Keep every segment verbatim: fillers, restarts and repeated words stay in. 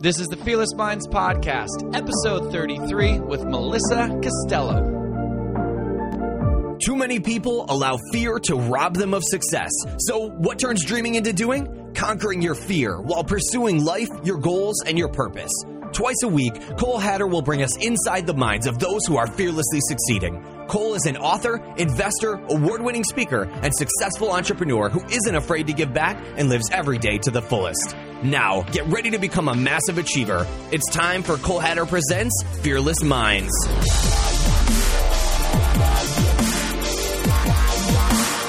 This is the Fearless Minds Podcast, episode thirty-three with Melissa Costello. Too many people allow fear to rob them of success. So what turns dreaming into doing? Conquering your fear while pursuing life, your goals, and your purpose. Twice a week, Cole Hatter will bring us inside the minds of those who are fearlessly succeeding. Cole is an author, investor, award-winning speaker, and successful entrepreneur who isn't afraid to give back and lives every day to the fullest. Now, get ready to become a massive achiever. It's time for Cole Hatter Presents Fearless Minds.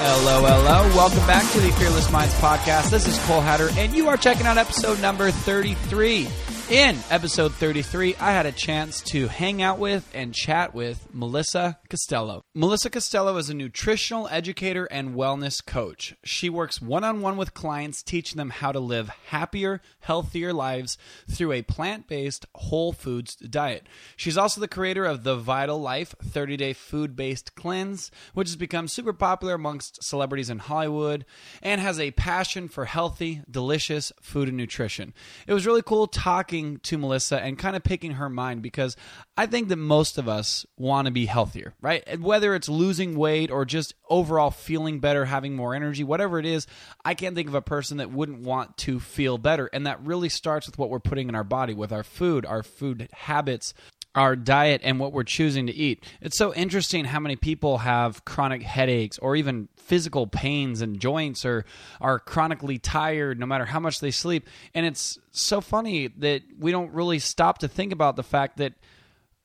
Hello, hello. Welcome back to the Fearless Minds Podcast. This is Cole Hatter, and you are checking out episode number thirty-three. In episode thirty-three, I had a chance to hang out with and chat with Melissa Costello. Melissa Costello is a nutritional educator and wellness coach. She works one-on-one with clients, teaching them how to live happier, healthier lives through a plant-based whole foods diet. She's also the creator of the Vital Life thirty-Day Food-Based Cleanse, which has become super popular amongst celebrities in Hollywood, and has a passion for healthy, delicious food and nutrition. It was really cool talking to Melissa and kind of picking her mind, because I think that most of us want to be healthier, right? Whether it's losing weight or just overall feeling better, having more energy, whatever it is, I can't think of a person that wouldn't want to feel better. And that really starts with what we're putting in our body, with our food, our food habits, our diet, and what we're choosing to eat. It's so interesting how many people have chronic headaches or even physical pains and joints, or are chronically tired no matter how much they sleep. And it's so funny that we don't really stop to think about the fact that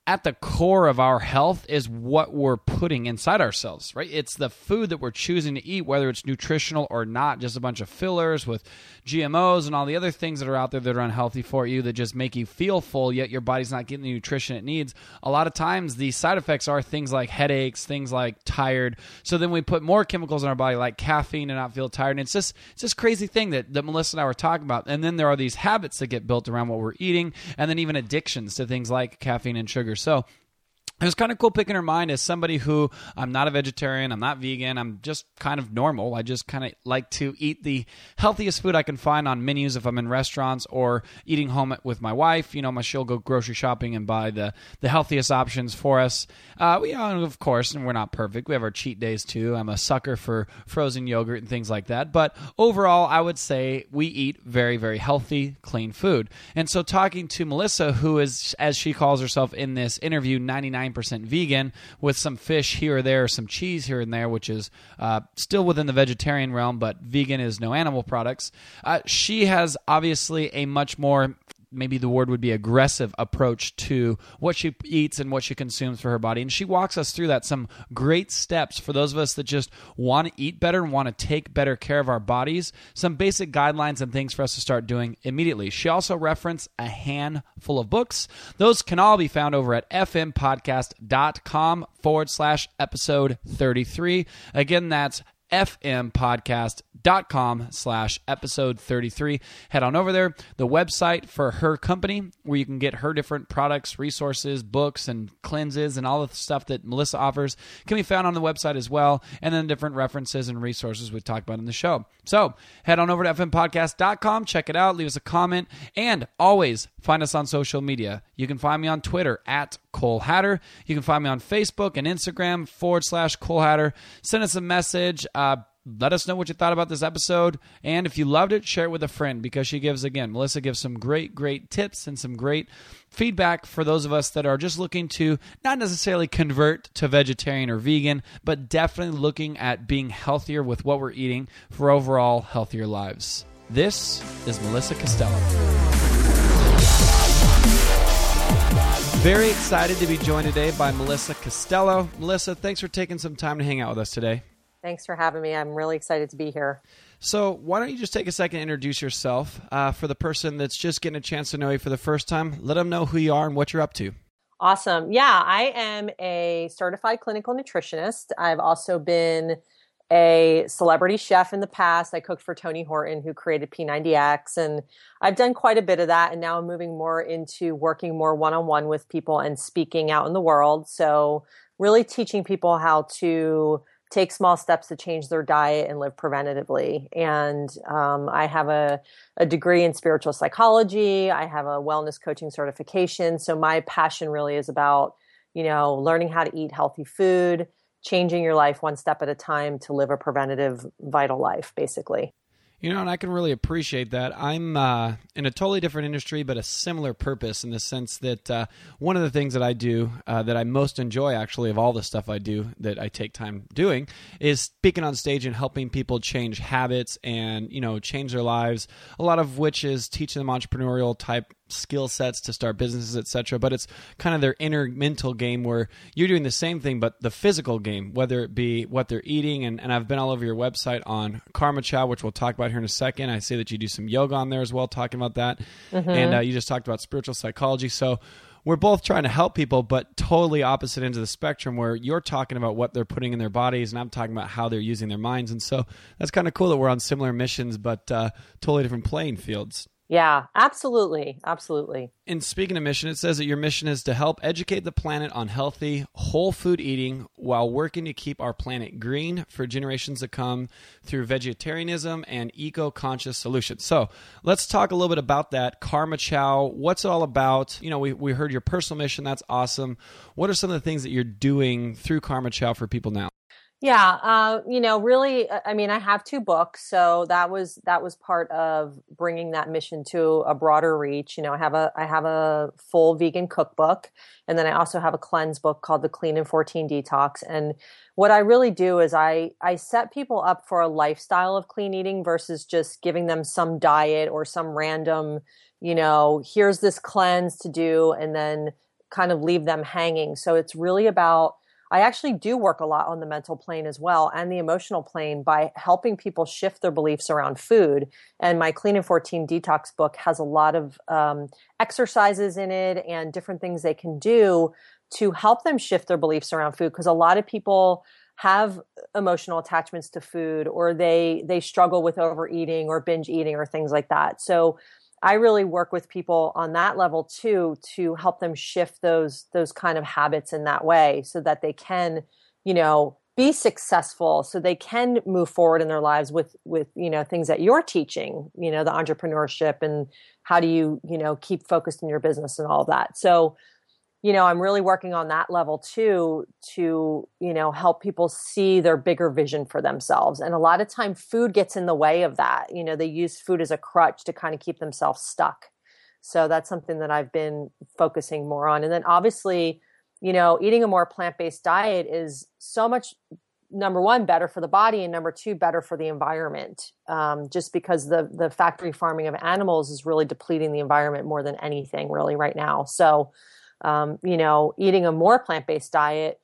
at the core of our health is what we're putting inside ourselves, right? It's the food that we're choosing to eat, whether it's nutritional or not, just a bunch of fillers with G M Os and all the other things that are out there that are unhealthy for you, that just make you feel full, yet your body's not getting the nutrition it needs. A lot of times the side effects are things like headaches, things like tired. So then we put more chemicals in our body like caffeine to not feel tired. And it's just it's this crazy thing that, that Melissa and I were talking about. And then there are these habits that get built around what we're eating, and then even addictions to things like caffeine and sugar. So it was kind of cool picking her mind as somebody who, I'm not a vegetarian, I'm not vegan, I'm just kind of normal. I just kind of like to eat the healthiest food I can find on menus if I'm in restaurants or eating home with my wife. You know, she'll go grocery shopping and buy the, the healthiest options for us. Uh, we, of course, and we're not perfect. We have our cheat days too. I'm a sucker for frozen yogurt and things like that. But overall, I would say we eat very, very healthy, clean food. And so talking to Melissa, who is, as she calls herself in this interview, ninety-nine percent vegan, with some fish here or there, some cheese here and there, which is uh, still within the vegetarian realm, but vegan is no animal products. Uh, she has obviously a much more, maybe the word would be aggressive, approach to what she eats and what she consumes for her body. And she walks us through that, some great steps for those of us that just want to eat better and want to take better care of our bodies, some basic guidelines and things for us to start doing immediately. She also referenced a handful of books. Those can all be found over at F M podcast dot com forward slash episode thirty-three. Again, that's F M podcast dot com slash episode thirty-three. Head on over there. The website for her company, where you can get her different products, resources, books, and cleanses, and all the stuff that Melissa offers, can be found on the website as well, and then different references and resources we talked about in the show. So head on over to F M podcast dot com, check it out, leave us a comment, and always find us on social media. You can find me on Twitter at Cole Hatter. You can find me on Facebook and Instagram forward slash Cole Hatter. Send us a message. Uh, let us know what you thought about this episode. And if you loved it, share it with a friend, because she gives, again, Melissa gives some great, great tips and some great feedback for those of us that are just looking to not necessarily convert to vegetarian or vegan, but definitely looking at being healthier with what we're eating for overall healthier lives. This is Melissa Costello. Very excited to be joined today by Melissa Costello. Melissa, thanks for taking some time to hang out with us today. Thanks for having me. I'm really excited to be here. So why don't you just take a second to introduce yourself uh, for the person that's just getting a chance to know you for the first time. Let them know who you are and what you're up to. Awesome. Yeah, I am a certified clinical nutritionist. I've also been a celebrity chef in the past. I cooked for Tony Horton, who created P ninety X, and I've done quite a bit of that. And now I'm moving more into working more one-on-one with people and speaking out in the world. So really teaching people how to take small steps to change their diet and live preventatively. And um, I have a, a degree in spiritual psychology. I have a wellness coaching certification. So my passion really is about, you know, learning how to eat healthy food, changing your life one step at a time to live a preventative, vital life, basically. You know, and I can really appreciate that. I'm uh, in a totally different industry, but a similar purpose in the sense that uh, one of the things that I do uh, that I most enjoy, actually, of all the stuff I do that I take time doing, is speaking on stage and helping people change habits and, you know, change their lives, a lot of which is teaching them entrepreneurial type skill sets to start businesses, et cetera. But it's kind of their inner mental game where you're doing the same thing, but the physical game, whether it be what they're eating. And, and I've been all over your website on Karma Chow, which we'll talk about here in a second. I see that you do some yoga on there as well, talking about that. Mm-hmm. And uh, you just talked about spiritual psychology. So we're both trying to help people, but totally opposite ends of the spectrum, where you're talking about what they're putting in their bodies and I'm talking about how they're using their minds. And so that's kind of cool that we're on similar missions, but uh, totally different playing fields. Yeah, absolutely. Absolutely. And speaking of mission, it says that your mission is to help educate the planet on healthy, whole food eating while working to keep our planet green for generations to come through vegetarianism and eco-conscious solutions. So let's talk a little bit about that. Karma Chow, what's it all about? You know, we, we heard your personal mission. That's awesome. What are some of the things that you're doing through Karma Chow for people now? Yeah. Uh, you know, really, I mean, I have two books, so that was, that was part of bringing that mission to a broader reach. You know, I have a, I have a full vegan cookbook, and then I also have a cleanse book called The Clean in fourteen Detox. And what I really do is I, I set people up for a lifestyle of clean eating versus just giving them some diet or some random, you know, here's this cleanse to do, and then kind of leave them hanging. So it's really about, I actually do work a lot on the mental plane as well and the emotional plane by helping people shift their beliefs around food. And my Clean in fourteen Detox book has a lot of um, exercises in it and different things they can do to help them shift their beliefs around food, because a lot of people have emotional attachments to food, or they they struggle with overeating or binge eating or things like that. So I really work with people on that level too, to help them shift those, those kind of habits in that way so that they can, you know, be successful, so they can move forward in their lives with, with, you know, things that you're teaching, you know, the entrepreneurship and how do you, you know, keep focused in your business and all of that. So, you know, I'm really working on that level too, to, you know, help people see their bigger vision for themselves. And a lot of time food gets in the way of that. You know, they use food as a crutch to kind of keep themselves stuck. So that's something that I've been focusing more on. And then obviously, you know, eating a more plant-based diet is so much, number one, better for the body, and number two, better for the environment. Um, just because the, the factory farming of animals is really depleting the environment more than anything really right now. So, Um, you know, eating a more plant-based diet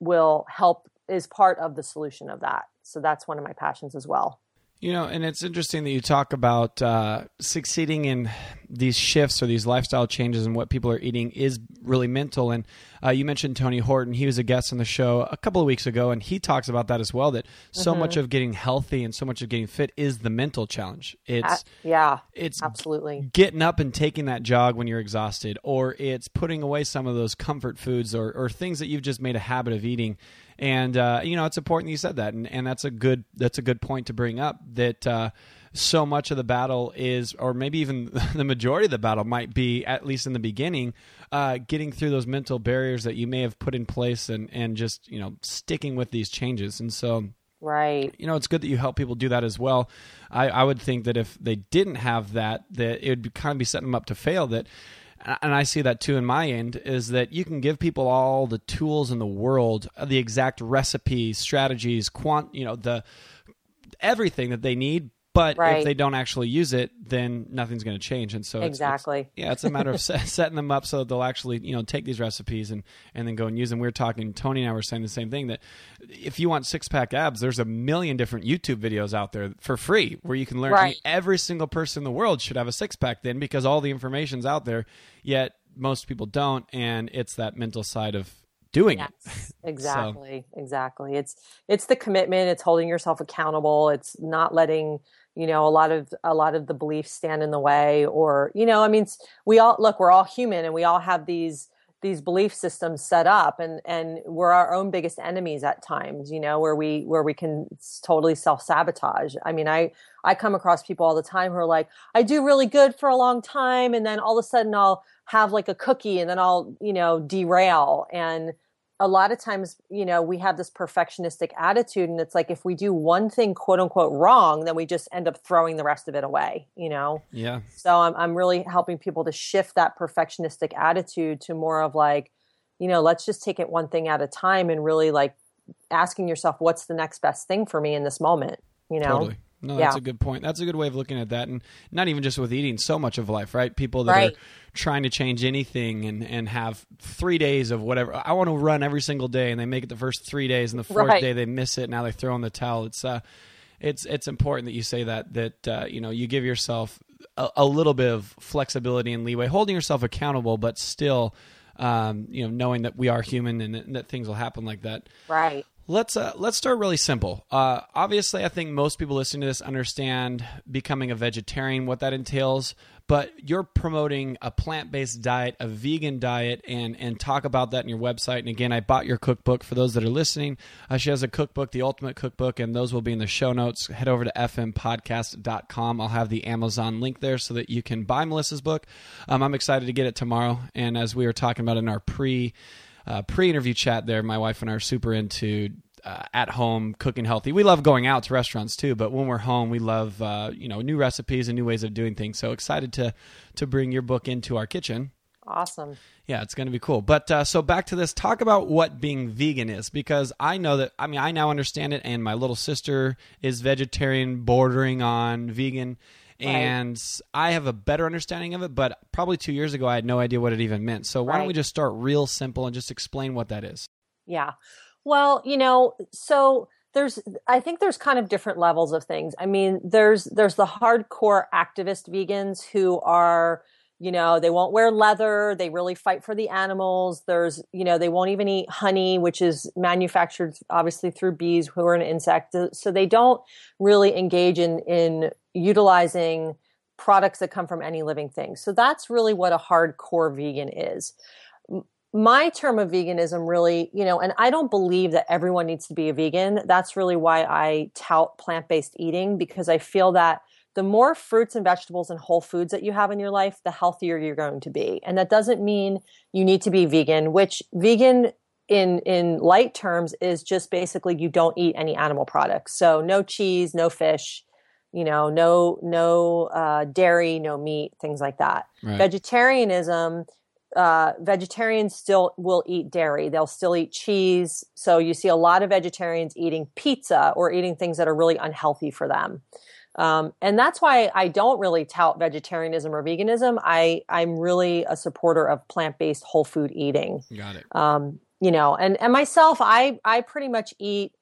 will help, is part of the solution of that. So that's one of my passions as well. You know, and it's interesting that you talk about uh, succeeding in these shifts or these lifestyle changes, and what people are eating is really mental. And uh, you mentioned Tony Horton. He was a guest on the show a couple of weeks ago, and he talks about that as well, that so mm-hmm. much of getting healthy and so much of getting fit is the mental challenge. It's a- yeah, it's absolutely getting up and taking that jog when you're exhausted, or it's putting away some of those comfort foods or, or things that you've just made a habit of eating. And, uh, you know, it's important you said that. And, and that's a good, that's a good point to bring up, that, uh, so much of the battle is, or maybe even the majority of the battle might be, at least in the beginning, uh, getting through those mental barriers that you may have put in place, and, and just, you know, sticking with these changes. And so, right. You know, it's good that you help people do that as well. I, I would think that if they didn't have that, that it would kind of be setting them up to fail. That, and I see that too in my end, is that you can give people all the tools in the world, the exact recipes, strategies, quant, you know, the everything that they need, but right. if they don't actually use it, then nothing's going to change. And so exactly, it's, it's, yeah, it's a matter of setting them up so that they'll actually, you know, take these recipes and, and then go and use them. We were talking, Tony and I were saying the same thing, that if you want six pack abs, there's a million different YouTube videos out there for free where you can learn. Right. Every single person in the world should have a six pack then, because all the information's out there, yet most people don't. And it's that mental side of doing yes, it. Exactly. So. Exactly. It's, it's the commitment. It's holding yourself accountable. It's not letting, you know, a lot of, a lot of the beliefs stand in the way, or, you know, I mean, we all look, we're all human and we all have these, these belief systems set up, and, and we're our own biggest enemies at times, you know, where we, where we can totally self-sabotage. I mean, I, I come across people all the time who are like, I do really good for a long time, and then all of a sudden I'll have like a cookie and then I'll, you know, derail. And a lot of times, you know, we have this perfectionistic attitude, and it's like, if we do one thing, quote unquote, wrong, then we just end up throwing the rest of it away, you know? Yeah. So I'm, I'm really helping people to shift that perfectionistic attitude to more of like, you know, let's just take it one thing at a time and really like asking yourself, what's the next best thing for me in this moment, you know? Totally. No, that's yeah. a good point. That's a good way of looking at that. And not even just with eating, so much of life, right? People that right. are trying to change anything and, and have three days of whatever. I want to run every single day, and they make it the first three days, and the fourth right. day they miss it. Now they throw in the towel. It's uh, it's it's important that you say that, that uh, you know, you give yourself a, a little bit of flexibility and leeway, holding yourself accountable, but still, um, you know, knowing that we are human and that, and that things will happen like that. Right. Let's uh, let's start really simple. Uh, obviously, I think most people listening to this understand becoming a vegetarian, what that entails, but you're promoting a plant-based diet, a vegan diet, and and talk about that in your website. And again, I bought your cookbook. For those that are listening, uh, she has a cookbook, The Ultimate Cookbook, and those will be in the show notes. Head over to F M podcast dot com. I'll have the Amazon link there so that you can buy Melissa's book. Um, I'm excited to get it tomorrow. And as we were talking about in our pre- Uh, pre-interview chat there, my wife and I are super into uh, at home cooking healthy. We love going out to restaurants too, but when we're home, we love uh, you know, new recipes and new ways of doing things. So excited to to bring your book into our kitchen. Awesome. Yeah, it's going to be cool. But uh, so back to this, talk about what being vegan is, because I know that, I mean, I now understand it, and my little sister is vegetarian bordering on vegan. Right. And I have a better understanding of it, but probably two years ago, I had no idea what it even meant. So why right. don't we just start real simple and just explain what that is? Yeah. Well, you know, so there's, I think there's kind of different levels of things. I mean, there's, there's the hardcore activist vegans who are, you know, they won't wear leather. They really fight for the animals. There's, you know, they won't even eat honey, which is manufactured obviously through bees who are an insect. So they don't really engage in, in utilizing products that come from any living thing. So that's really what a hardcore vegan is. My term of veganism really, you know, and I don't believe that everyone needs to be a vegan. That's really why I tout plant-based eating, because I feel that the more fruits and vegetables and whole foods that you have in your life, the healthier you're going to be. And that doesn't mean you need to be vegan, which vegan in, in light terms is just basically you don't eat any animal products. So no cheese, no fish, you know, no, no, uh, dairy, no meat, things like that. Right. Vegetarianism, uh, vegetarians still will eat dairy. They'll still eat cheese. So you see a lot of vegetarians eating pizza or eating things that are really unhealthy for them. Um, and that's why I don't really tout vegetarianism or veganism. I, I'm really a supporter of plant-based whole food eating. Got it. Um, you know, and, and myself, I, I pretty much eat,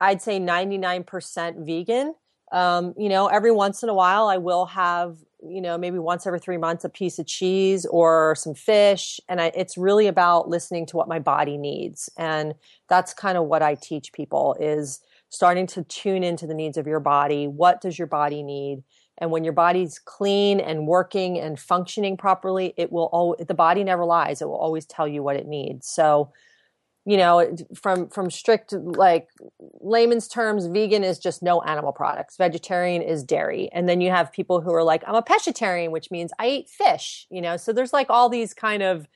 I'd say ninety-nine percent vegan. Um, you know, every once in a while I will have, you know, maybe once every three months, a piece of cheese or some fish. And I, it's really about listening to what my body needs. And that's kind of what I teach people is starting to tune into the needs of your body. What does your body need? And when your body's clean and working and functioning properly, it will al- the body never lies. It will always tell you what it needs. So, you know, from, from strict, like layman's terms, vegan is just no animal products. Vegetarian is dairy. And then you have people who are like, I'm a pescatarian, which means I eat fish, you know? So there's like all these kind of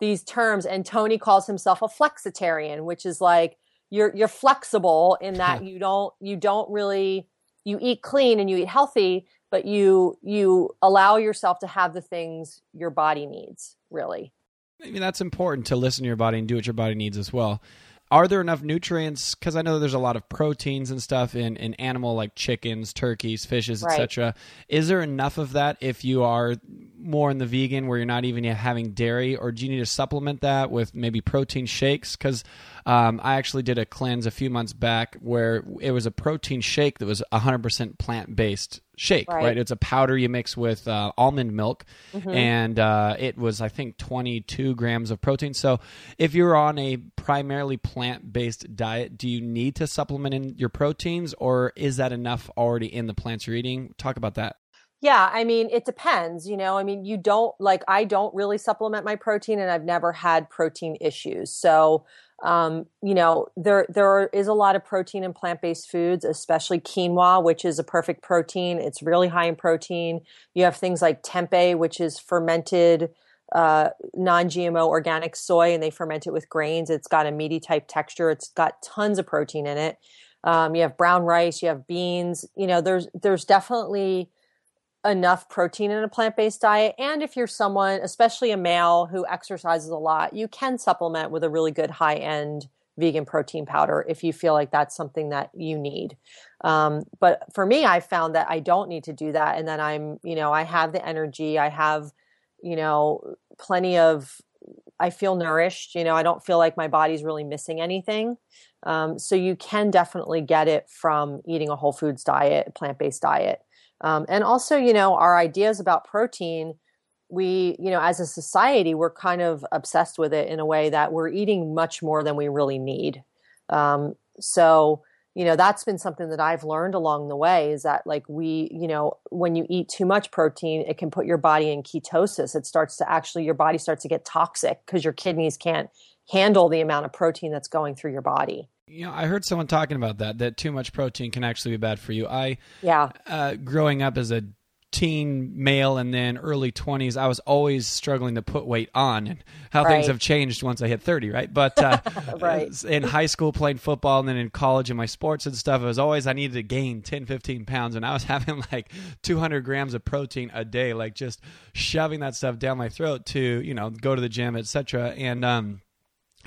these terms. And Tony calls himself a flexitarian, which is like, You're you're flexible in that you don't you don't really you eat clean and you eat healthy, but you you allow yourself to have the things your body needs, really. I mean, that's important to listen to your body and do what your body needs as well. Are there enough nutrients? Because I know there's a lot of proteins and stuff in, in animal like chickens, turkeys, fishes, right. et cetera. Is there enough of that if you are more in the vegan where you're not even having dairy, or do you need to supplement that with maybe protein shakes? Because um, I actually did a cleanse a few months back where it was a protein shake that was one hundred percent plant-based shake, right. right? It's a powder you mix with uh, almond milk, mm-hmm. and uh, it was, I think, twenty-two grams of protein. So if you're on a primarily plant-based diet, do you need to supplement in your proteins, or is that enough already in the plants you're eating? Talk about that. Yeah. I mean, it depends, you know, I mean, you don't like, I don't really supplement my protein, and I've never had protein issues. So, um, you know, there, there is a lot of protein in plant-based foods, especially quinoa, which is a perfect protein. It's really high in protein. You have things like tempeh, which is fermented, uh, non-G M O organic soy, and they ferment it with grains. It's got a meaty type texture. It's got tons of protein in it. Um, you have brown rice, you have beans, you know, there's, there's definitely enough protein in a plant-based diet. And if you're someone, especially a male who exercises a lot, you can supplement with a really good high-end vegan protein powder if you feel like that's something that you need. Um, but for me, I found that I don't need to do that. And then I'm, you know, I have the energy, I have, you know, plenty of, I feel nourished, you know, I don't feel like my body's really missing anything. Um, so you can definitely get it from eating a whole foods diet, plant-based diet. Um, and also, you know, our ideas about protein, we, you know, as a society, we're kind of obsessed with it in a way that we're eating much more than we really need. Um, so, you know, that's been something that I've learned along the way, is that like we, you know, when you eat too much protein, it can put your body in ketosis. It starts to actually, your body starts to get toxic because your kidneys can't handle the amount of protein that's going through your body. You know, I heard someone talking about that, that too much protein can actually be bad for you. I, yeah. uh, growing up as a teen male and then early twenties, I was always struggling to put weight on, and how right. things have changed once I hit thirty, right? But uh, right. in high school playing football, and then in college in my sports and stuff, it was always I needed to gain ten, fifteen pounds, and I was having like two hundred grams of protein a day, like just shoving that stuff down my throat to, you know, go to the gym, et cetera. And, um,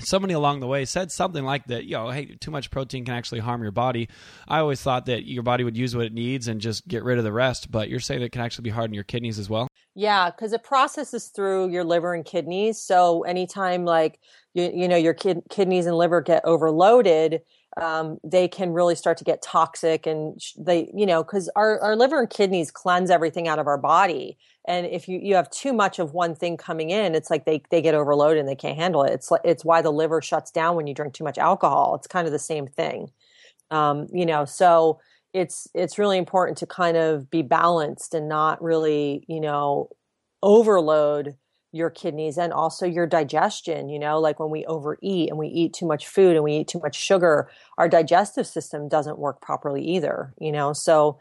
somebody along the way said something like that, you know, hey, too much protein can actually harm your body. I always thought that your body would use what it needs and just get rid of the rest, but you're saying it can actually be hard on your kidneys as well? Yeah, because it processes through your liver and kidneys. So anytime like, you, you know, your kid, kidneys and liver get overloaded, um, they can really start to get toxic. And they, you know, because our, our liver and kidneys cleanse everything out of our body. And if you, you have too much of one thing coming in, it's like they, they get overloaded and they can't handle it. It's like, it's why the liver shuts down when you drink too much alcohol. It's kind of the same thing. Um, you know, so it's, it's really important to kind of be balanced and not really, you know, overload your kidneys and also your digestion. You know, like when we overeat and we eat too much food and we eat too much sugar, our digestive system doesn't work properly either, you know? So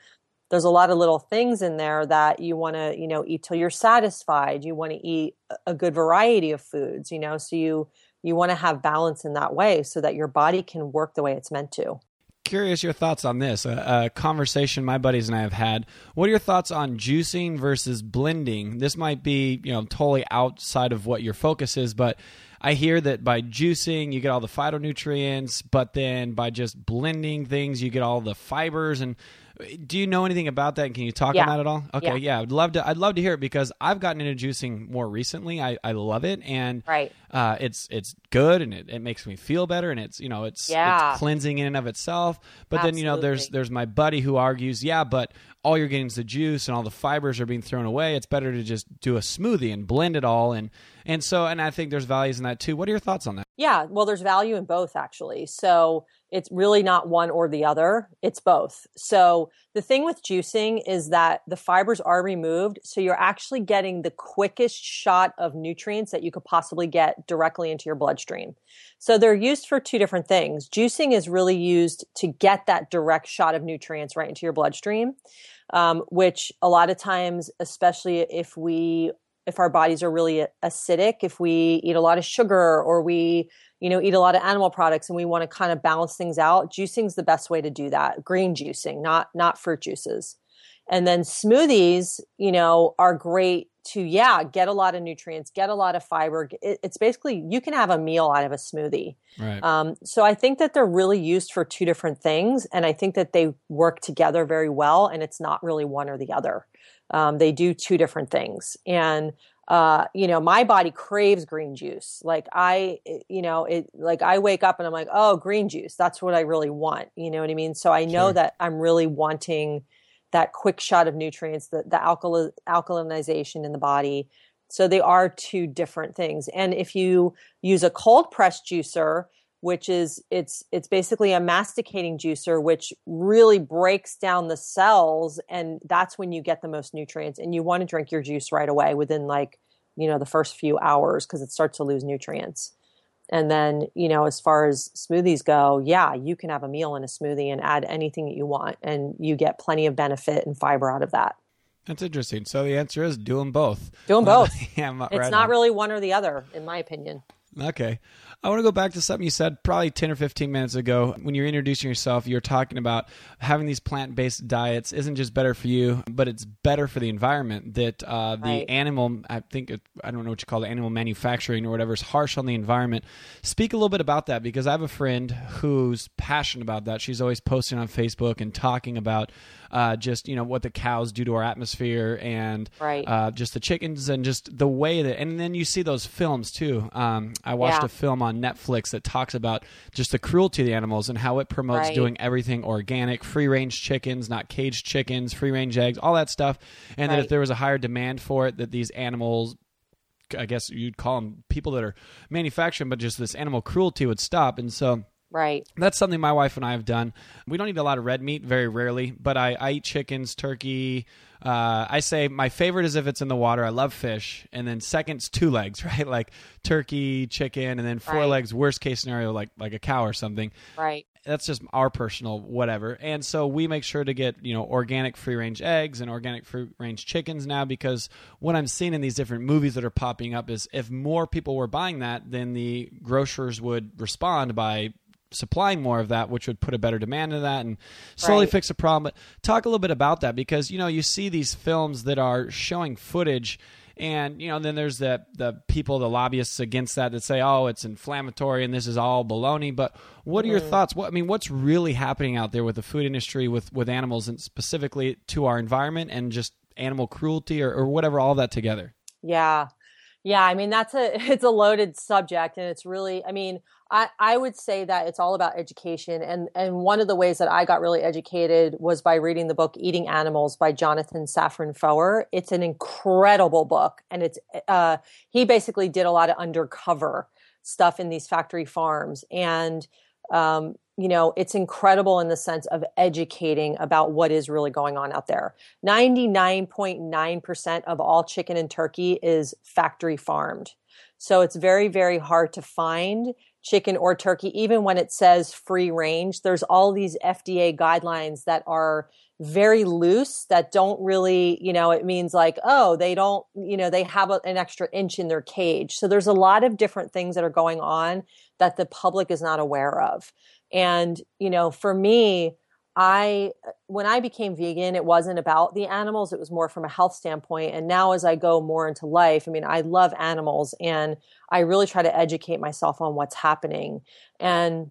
there's a lot of little things in there that you want to, you know, eat till you're satisfied. You want to eat a good variety of foods, you know, so you, you want to have balance in that way so that your body can work the way it's meant to. Curious your thoughts on this, a, a conversation my buddies and I have had. What are your thoughts on juicing versus blending? This might be, you know, totally outside of what your focus is, but I hear that by juicing, you get all the phytonutrients, but then by just blending things, you get all the fibers. And do you know anything about that? Can you talk yeah. about it at all? Okay. Yeah. yeah. I'd love to, I'd love to hear it, because I've gotten into juicing more recently. I, I love it. And right. uh, it's, it's good, and it, it makes me feel better, and it's, you know, it's, yeah. it's cleansing in and of itself. But Absolutely. Then, you know, there's, there's my buddy who argues, yeah, but all you're getting is the juice and all the fibers are being thrown away. It's better to just do a smoothie and blend it all. And, and so, and I think there's values in that too. What are your thoughts on that? Yeah. Well, there's value in both, actually. So it's really not one or the other. It's both. So the thing with juicing is that the fibers are removed. So you're actually getting the quickest shot of nutrients that you could possibly get directly into your bloodstream. So they're used for two different things. Juicing is really used to get that direct shot of nutrients right into your bloodstream, um, which a lot of times, especially if we if our bodies are really acidic, if we eat a lot of sugar or we, you know, eat a lot of animal products and we want to kind of balance things out, juicing is the best way to do that. Green juicing, not, not fruit juices. And then smoothies, you know, are great to, yeah, get a lot of nutrients, get a lot of fiber. It, it's basically, you can have a meal out of a smoothie. Right. Um, so I think that they're really used for two different things. And I think that they work together very well, and it's not really one or the other. Um, they do two different things. And, uh, you know, my body craves green juice. Like I, you know, it, like I wake up and I'm like, oh, green juice, that's what I really want. You know what I mean? So I know Sure. that I'm really wanting that quick shot of nutrients, the, the alkali- alkalinization in the body. So they are two different things. And if you use a cold press juicer, which is it's it's basically a masticating juicer, which really breaks down the cells, and that's when you get the most nutrients. And you want to drink your juice right away within like, you know, the first few hours because it starts to lose nutrients. And then, you know, as far as smoothies go, yeah, you can have a meal in a smoothie and add anything that you want, and you get plenty of benefit and fiber out of that. That's interesting. So the answer is do them both. Do them both. yeah, not it's right not on. Really one or the other, in my opinion. Okay. I want to go back to something you said probably ten or fifteen minutes ago. When you're introducing yourself, you're talking about having these plant-based diets isn't just better for you, but it's better for the environment, that uh, the right. animal, I think, it, I don't know what you call it, animal manufacturing or whatever is harsh on the environment. Speak a little bit about that, because I have a friend who's passionate about that. She's always posting on Facebook and talking about uh, just, you know, what the cows do to our atmosphere and right. uh, just the chickens and just the way that, and then you see those films too. Um, I watched yeah. a film on Netflix that talks about just the cruelty of the animals and how it promotes right. doing everything organic, free-range chickens, not caged chickens, free-range eggs, all that stuff. And right. that if there was a higher demand for it, that these animals, I guess you'd call them people that are manufacturing, but just this animal cruelty would stop. And so right. that's something my wife and I have done. We don't eat a lot of red meat, very rarely, but I, I eat chickens, turkey. Uh, I say my favorite is if it's in the water. I love fish. And then second's two legs, right? Like turkey, chicken, and then four right. legs, worst case scenario, like like a cow or something. Right. That's just our personal whatever. And so we make sure to get, you know, organic free-range eggs and organic free-range chickens now, because what I'm seeing in these different movies that are popping up is if more people were buying that, then the grocers would respond by supplying more of that, which would put a better demand in that and slowly right. fix a problem. But talk a little bit about that, because, you know, you see these films that are showing footage and, you know, then there's the, the people, the lobbyists against that that say, oh, it's inflammatory and this is all baloney. But what are mm-hmm. your thoughts? What, I mean, what's really happening out there with the food industry, with, with animals and specifically to our environment and just animal cruelty or, or whatever, all that together? Yeah. Yeah. I mean, that's a, it's a loaded subject, and it's really, I mean, I, I would say that it's all about education. And, and one of the ways that I got really educated was by reading the book Eating Animals by Jonathan Safran Foer. It's an incredible book. And it's uh, he basically did a lot of undercover stuff in these factory farms. And, um, you know, it's incredible in the sense of educating about what is really going on out there. ninety-nine point nine percent of all chicken and turkey is factory farmed. So it's very, very hard to find chicken or turkey, even when it says free range. There's all these F D A guidelines that are very loose that don't really, you know, it means like, oh, they don't, you know, they have a, an extra inch in their cage. So there's a lot of different things that are going on that the public is not aware of. And, you know, for me, I, when I became vegan, it wasn't about the animals. It was more from a health standpoint. And now as I go more into life, I mean, I love animals and I really try to educate myself on what's happening. And,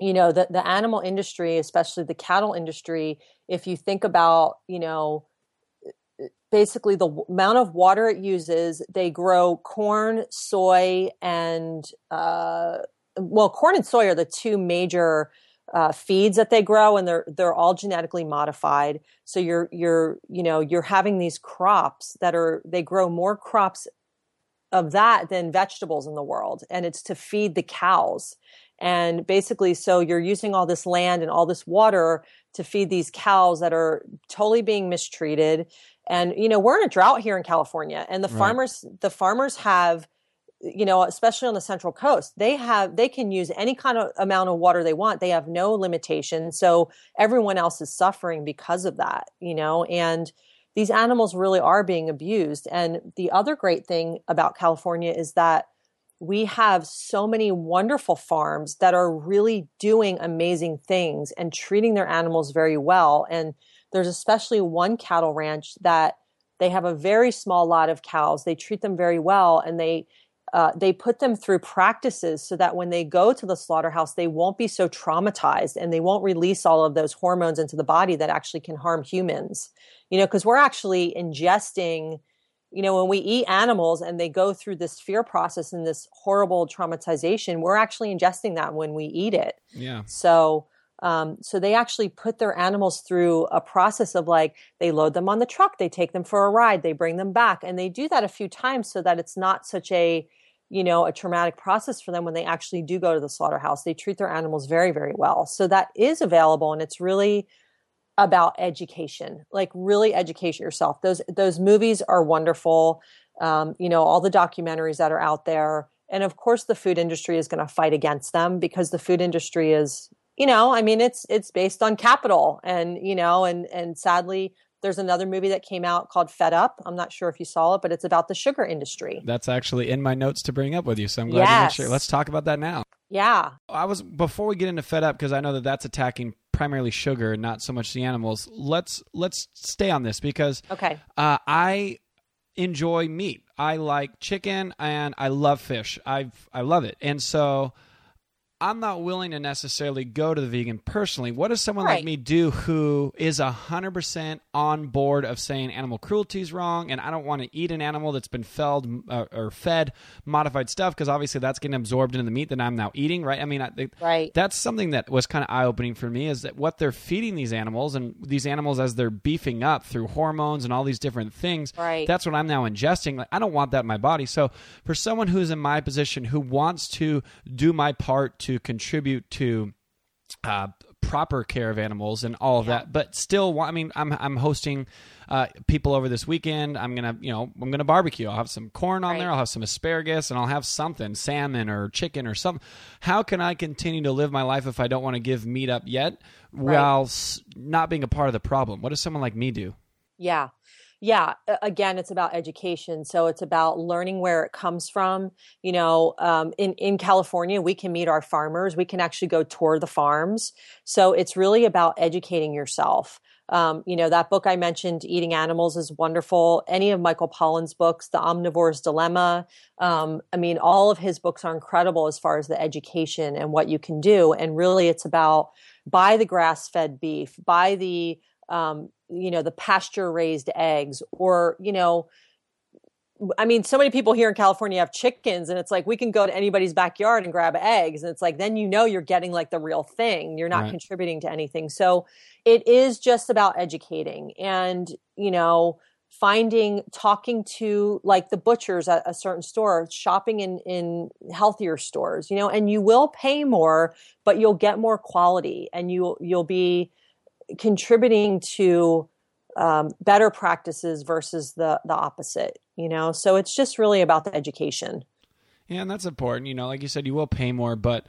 you know, the, the animal industry, especially the cattle industry, if you think about, you know, basically the amount of water it uses, they grow corn, soy, and, uh, well, corn and soy are the two major Uh, feeds that they grow, and they're they're all genetically modified. So you're you're you know you're having these crops that are they grow more crops of that than vegetables in the world, and it's to feed the cows. And basically, so you're using all this land and all this water to feed these cows that are totally being mistreated. And you know we're in a drought here in California, and the right. farmers the farmers have. You know, especially on the Central Coast, they have, they can use any kind of amount of water they want. They have no limitation. So everyone else is suffering because of that, you know, and these animals really are being abused. And the other great thing about California is that we have so many wonderful farms that are really doing amazing things and treating their animals very well. And there's especially one cattle ranch that they have a very small lot of cows. They treat them very well, and they, Uh, they put them through practices so that when they go to the slaughterhouse, they won't be so traumatized and they won't release all of those hormones into the body that actually can harm humans. You know, because we're actually ingesting, you know, when we eat animals and they go through this fear process and this horrible traumatization, we're actually ingesting that when we eat it. Yeah. So, um, so they actually put their animals through a process of like, they load them on the truck, they take them for a ride, they bring them back, and they do that a few times so that it's not such a you know, a traumatic process for them when they actually do go to the slaughterhouse. They treat their animals very, very well. So that is available. And it's really about education, like really educate yourself. Those, those movies are wonderful. Um, you know, all the documentaries that are out there. And of course the food industry is going to fight against them, because the food industry is, you know, I mean, it's, it's based on capital, and, you know, and, and sadly, there's another movie that came out called Fed Up. I'm not sure if you saw it, but it's about the sugar industry. That's actually in my notes to bring up with you. So I'm glad yes. you mentioned it. Let's talk about that now. Yeah. I was, before we get into Fed Up, because I know that that's attacking primarily sugar and not so much the animals. Let's, let's stay on this because okay. uh, I enjoy meat. I like chicken and I love fish. I I love it. And so I'm not willing to necessarily go to the vegan personally. What does someone right. like me do who is one hundred percent on board of saying animal cruelty is wrong and I don't want to eat an animal that's been felled uh, or fed modified stuff, because obviously that's getting absorbed into the meat that I'm now eating, right? I mean, I, right. that's something that was kind of eye-opening for me, is that what they're feeding these animals, and these animals as they're beefing up through hormones and all these different things, right. that's what I'm now ingesting. Like, I don't want that in my body. So for someone who's in my position who wants to do my part to to contribute to uh, proper care of animals and all of yeah. that, but still, I mean, I'm I'm hosting uh, people over this weekend. I'm gonna, you know, I'm gonna barbecue. I'll have some corn on right. there. I'll have some asparagus, and I'll have something, salmon or chicken or something. How can I continue to live my life if I don't want to give meat up yet, right. while not being a part of the problem? What does someone like me do? Yeah, yeah. Again, it's about education. So it's about learning where it comes from. You know, um, in, in California, we can meet our farmers. We can actually go tour the farms. So it's really about educating yourself. Um, you know, that book I mentioned, Eating Animals, is wonderful. Any of Michael Pollan's books, The Omnivore's Dilemma. Um, I mean, all of his books are incredible as far as the education and what you can do. And really it's about buy the grass-fed beef, buy the, um, you know, the pasture raised eggs, or, you know, I mean, so many people here in California have chickens, and it's like, we can go to anybody's backyard and grab eggs. And it's like, then, you know, you're getting like the real thing. You're not right. contributing to anything. So it is just about educating and, you know, finding, talking to like the butchers at a certain store, shopping in, in healthier stores, you know, and you will pay more, but you'll get more quality, and you, you'll be contributing to um, better practices versus the, the opposite, you know? So it's just really about the education. Yeah, and that's important. You know, like you said, you will pay more, but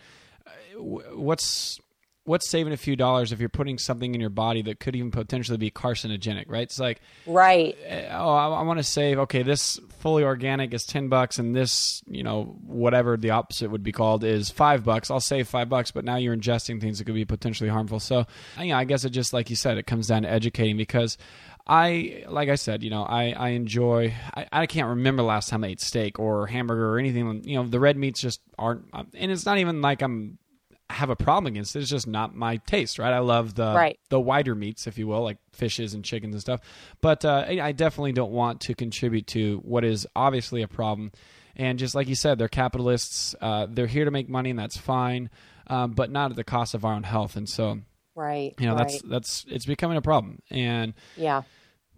what's, what's saving a few dollars if you're putting something in your body that could even potentially be carcinogenic, right? It's like, right. Oh, I, I want to save, okay, this fully organic is ten bucks and this, you know, whatever the opposite would be called is five bucks. I'll save five bucks, but now you're ingesting things that could be potentially harmful. So, you know, I guess it just, like you said, it comes down to educating, because I, like I said, you know, I, I enjoy, I, I can't remember last time I ate steak or hamburger or anything. You know, the red meats just aren't, and it's not even like I'm, have a problem against it. It's just not my taste, right? I love the right. the wider meats, if you will, like fishes and chickens and stuff. But uh, I definitely don't want to contribute to what is obviously a problem. And just like you said, they're capitalists. Uh, they're here to make money, and that's fine, um, but not at the cost of our own health. And so, right, you know, right. that's that's it's becoming a problem. And yeah.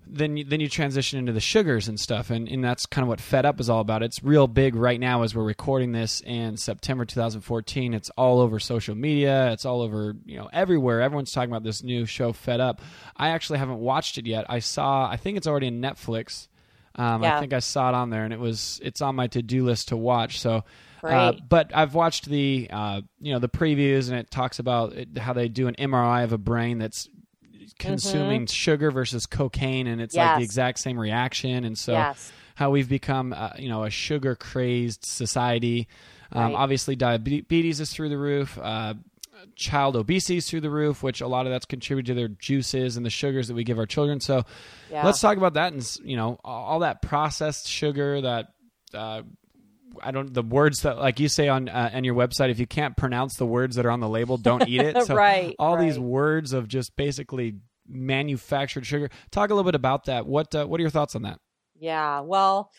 Then you, then you transition into the sugars and stuff, and, and that's kind of what Fed Up is all about. It's real big right now as we're recording this in September two thousand fourteen. It's all over social media. It's all over, you know, everywhere. Everyone's talking about this new show, Fed Up. I actually haven't watched it yet. I saw, I think it's already in Netflix. Um, yeah. I think I saw it on there, and it was it's on my to-do list to watch. So, right. uh, but I've watched the uh, you know the previews, and it talks about it, how they do an M R I of a brain that's consuming mm-hmm. sugar versus cocaine, and it's yes. like the exact same reaction. And so yes. how we've become, uh, you know, a sugar crazed society. Um, right. Obviously diabetes is through the roof, uh, child obesity is through the roof, which a lot of that's contributed to their juices and the sugars that we give our children. So yeah. let's talk about that. And you know, all that processed sugar that, uh, I don't, the words that, like you say on uh, on your website, if you can't pronounce the words that are on the label, don't eat it. So right, all right. these words of just basically manufactured sugar. Talk a little bit about that. What uh, what are your thoughts on that? Yeah, well,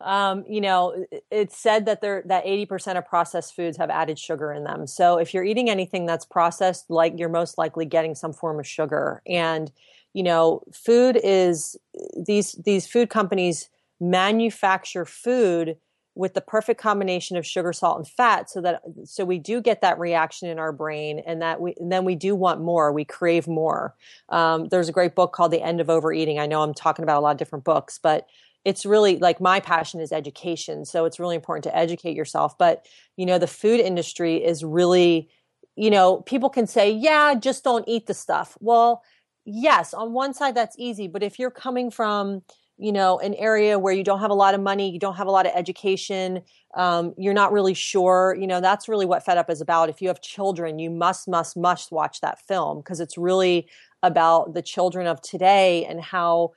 um, you know, it's said that there that eighty percent of processed foods have added sugar in them. So if you're eating anything that's processed, like you're most likely getting some form of sugar. And you know, food is these these food companies manufacture food with the perfect combination of sugar, salt, and fat, so that so we do get that reaction in our brain, and that we and then we do want more. We crave more. Um, there's a great book called The End of Overeating. I know I'm talking about a lot of different books, but it's really, like, my passion is education, so it's really important to educate yourself. But, you know, the food industry is really, you know, people can say, yeah, just don't eat the stuff. Well, yes, on one side that's easy, but if you're coming from, you know, an area where you don't have a lot of money, you don't have a lot of education, um, you're not really sure, you know, that's really what Fed Up is about. If you have children, you must, must, must watch that film, because it's really about the children of today and how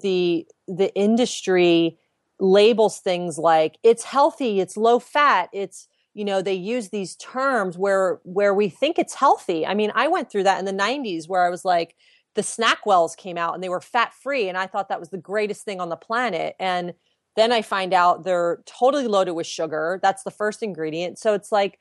the the industry labels things like it's healthy, it's low fat, it's, you know, they use these terms where where we think it's healthy. I mean, I went through that in the nineties where I was like, the snack wells came out and they were fat free, and I thought that was the greatest thing on the planet. And then I find out they're totally loaded with sugar. That's the first ingredient. So it's like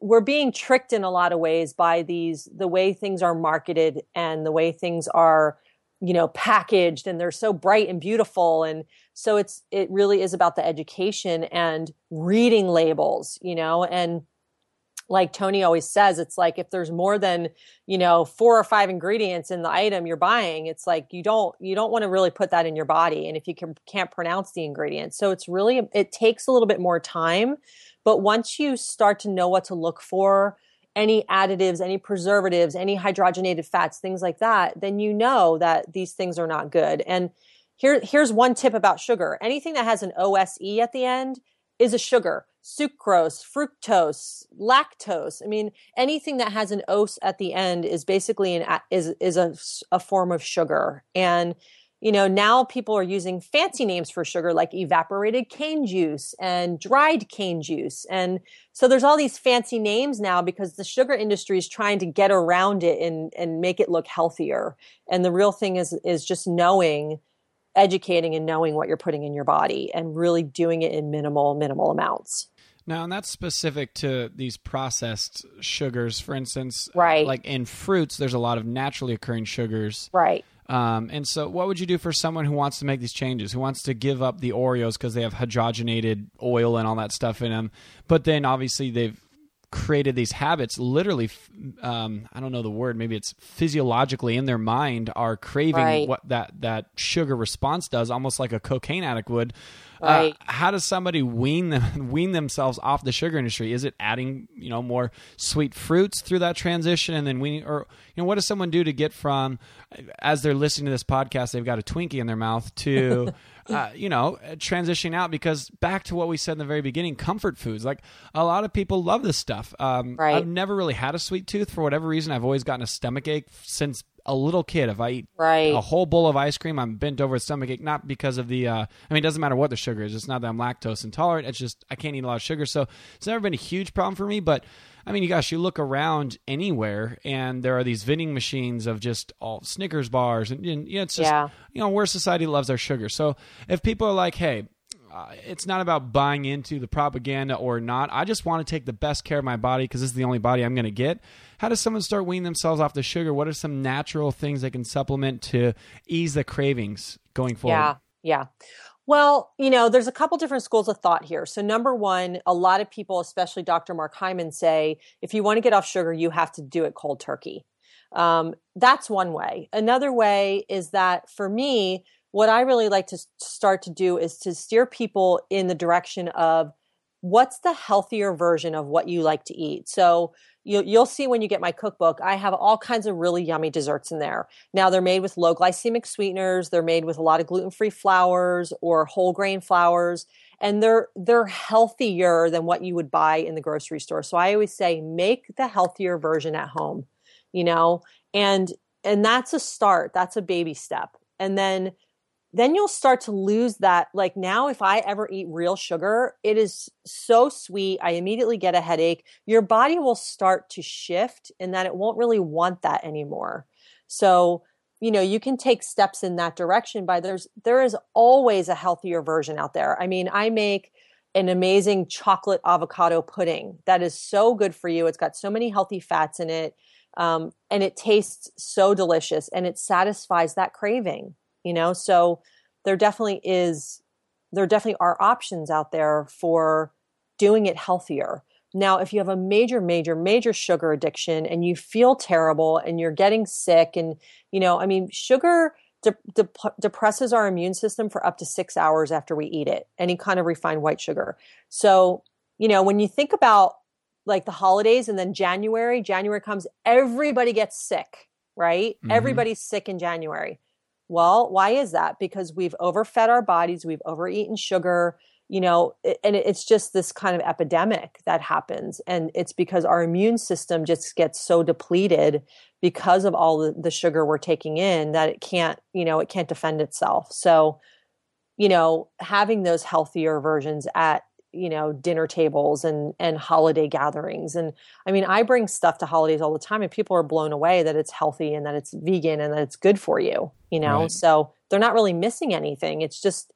we're being tricked in a lot of ways by these the way things are marketed and the way things are, you know, packaged, and they're so bright and beautiful. And so it's, it really is about the education and reading labels, you know, and like Tony always says, it's like, if there's more than, you know, four or five ingredients in the item you're buying, it's like, you don't, you don't want to really put that in your body. And if you can, can't pronounce the ingredients, so it's really, it takes a little bit more time, but once you start to know what to look for, any additives, any preservatives, any hydrogenated fats, things like that, then you know that these things are not good. And here, here's one tip about sugar. Anything that has an O S E at the end is a sugar. Sucrose, fructose, lactose. I mean, anything that has an O S at the end is basically an, is, is a, a form of sugar. And, you know, now people are using fancy names for sugar, like evaporated cane juice and dried cane juice. And so there's all these fancy names now because the sugar industry is trying to get around it and, and make it look healthier. And the real thing is, is just knowing, educating and knowing what you're putting in your body and really doing it in minimal, minimal amounts. Now, and that's specific to these processed sugars. For instance, right, like in fruits, there's a lot of naturally occurring sugars. Right. Um, and so what would you do for someone who wants to make these changes, who wants to give up the Oreos because they have hydrogenated oil and all that stuff in them, but then obviously they've created these habits literally, um, I don't know the word, maybe it's physiologically in their mind are craving right. what that, that sugar response does, almost like a cocaine addict would. Right. Uh, how does somebody wean them, wean themselves off the sugar industry? Is it adding, you know, more sweet fruits through that transition, and then weaning, or, you know, what does someone do to get from, as they're listening to this podcast, they've got a Twinkie in their mouth to, uh, you know, transitioning out? Because back to what we said in the very beginning, comfort foods, like a lot of people love this stuff. Um, right. I've never really had a sweet tooth for whatever reason. I've always gotten a stomach ache since a little kid. If I eat right. a whole bowl of ice cream, I'm bent over with stomach ache, not because of the, uh, I mean, it doesn't matter what the sugar is. It's not that I'm lactose intolerant. It's just, I can't eat a lot of sugar. So it's never been a huge problem for me, but I mean, you gosh, you look around anywhere and there are these vending machines of just all Snickers bars and, and you know, it's just, yeah. you know, where society loves our sugar. So if people are like, hey, Uh, it's not about buying into the propaganda or not. I just want to take the best care of my body because this is the only body I'm going to get. How does someone start weaning themselves off the sugar? What are some natural things they can supplement to ease the cravings going forward? Yeah, yeah. Well, you know, there's a couple different schools of thought here. So number one, a lot of people, especially Doctor Mark Hyman, say, if you want to get off sugar, you have to do it cold turkey. Um, that's one way. Another way is that for me, what I really like to start to do is to steer people in the direction of what's the healthier version of what you like to eat. So you'll, you'll see when you get my cookbook, I have all kinds of really yummy desserts in there. Now they're made with low glycemic sweeteners. They're made with a lot of gluten-free flours or whole grain flours, and they're, they're healthier than what you would buy in the grocery store. So I always say, make the healthier version at home, you know, and, and that's a start. That's a baby step. And then then you'll start to lose that. Like now, if I ever eat real sugar, it is so sweet. I immediately get a headache. Your body will start to shift in that it won't really want that anymore. So, you know, you can take steps in that direction by there's, there is always a healthier version out there. I mean, I make an amazing chocolate avocado pudding that is so good for you. It's got so many healthy fats in it. Um, and it tastes so delicious and it satisfies that craving. You know, so there definitely is there definitely are options out there for doing it healthier. Now, if you have a major, major, major sugar addiction and you feel terrible and you're getting sick and, you know, I mean, sugar de- de- depresses our immune system for up to six hours after we eat it, any kind of refined white sugar. So, you know, when you think about like the holidays and then January, January comes, everybody gets sick, right? Mm-hmm. Everybody's sick in January. Well, why is that? Because we've overfed our bodies, we've overeaten sugar, you know, and it's just this kind of epidemic that happens. And it's because our immune system just gets so depleted because of all the sugar we're taking in that it can't, you know, it can't defend itself. So, you know, having those healthier versions at, you know, dinner tables and, and holiday gatherings. And I mean, I bring stuff to holidays all the time and people are blown away that it's healthy and that it's vegan and that it's good for you, you know? Right. So they're not really missing anything. It's just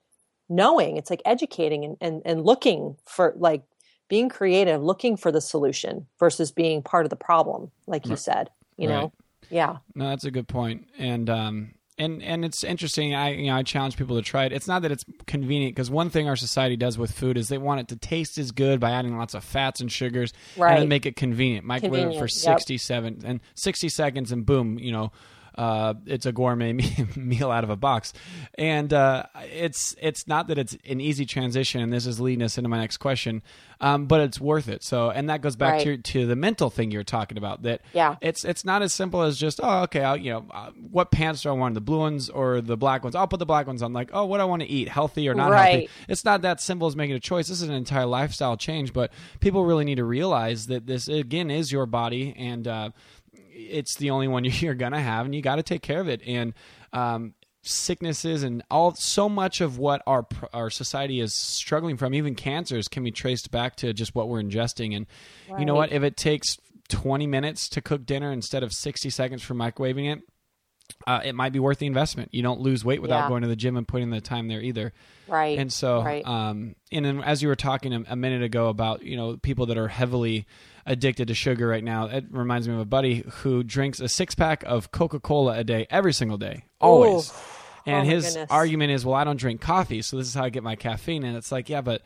knowing, it's like educating and, and, and looking for, like, being creative, looking for the solution versus being part of the problem. Like you said, you right. know? Yeah. No, that's a good point. And, um, And and it's interesting. I you know I challenge people to try it. It's not that it's convenient, because one thing our society does with food is they want it to taste as good by adding lots of fats and sugars, right. and then make it convenient. Microwave convenient. It for sixty yep. seven and sixty seconds, and boom, you know, uh, it's a gourmet me- meal out of a box. And uh, it's it's not that it's an easy transition. And this is leading us into my next question, um, but it's worth it. So, and that goes back right. to to the mental thing you were talking about. That yeah. it's it's not as simple as just oh okay, I'll, you know, uh, what pants do I want? The blue ones or the black ones? I'll put the black ones on. Like, oh, what do I want to eat? Healthy or not right. healthy? It's not that simple as making a choice. This is an entire lifestyle change. But people really need to realize that this again is your body and. Uh, It's the only one you're going to have, and you got to take care of it. And um, sicknesses and all, so much of what our our society is struggling from, even cancers, can be traced back to just what we're ingesting. And right. you know what? If it takes twenty minutes to cook dinner instead of sixty seconds for microwaving it, uh, it might be worth the investment. You don't lose weight without yeah. going to the gym and putting the time there either. Right. And so, right. um, and then as you were talking a, a minute ago about, you know, people that are heavily addicted to sugar right now. It reminds me of a buddy who drinks a six pack of Coca-Cola a day, every single day, always. Ooh. And oh his goodness. Argument is, well, I don't drink coffee, so this is how I get my caffeine. And it's like, yeah, but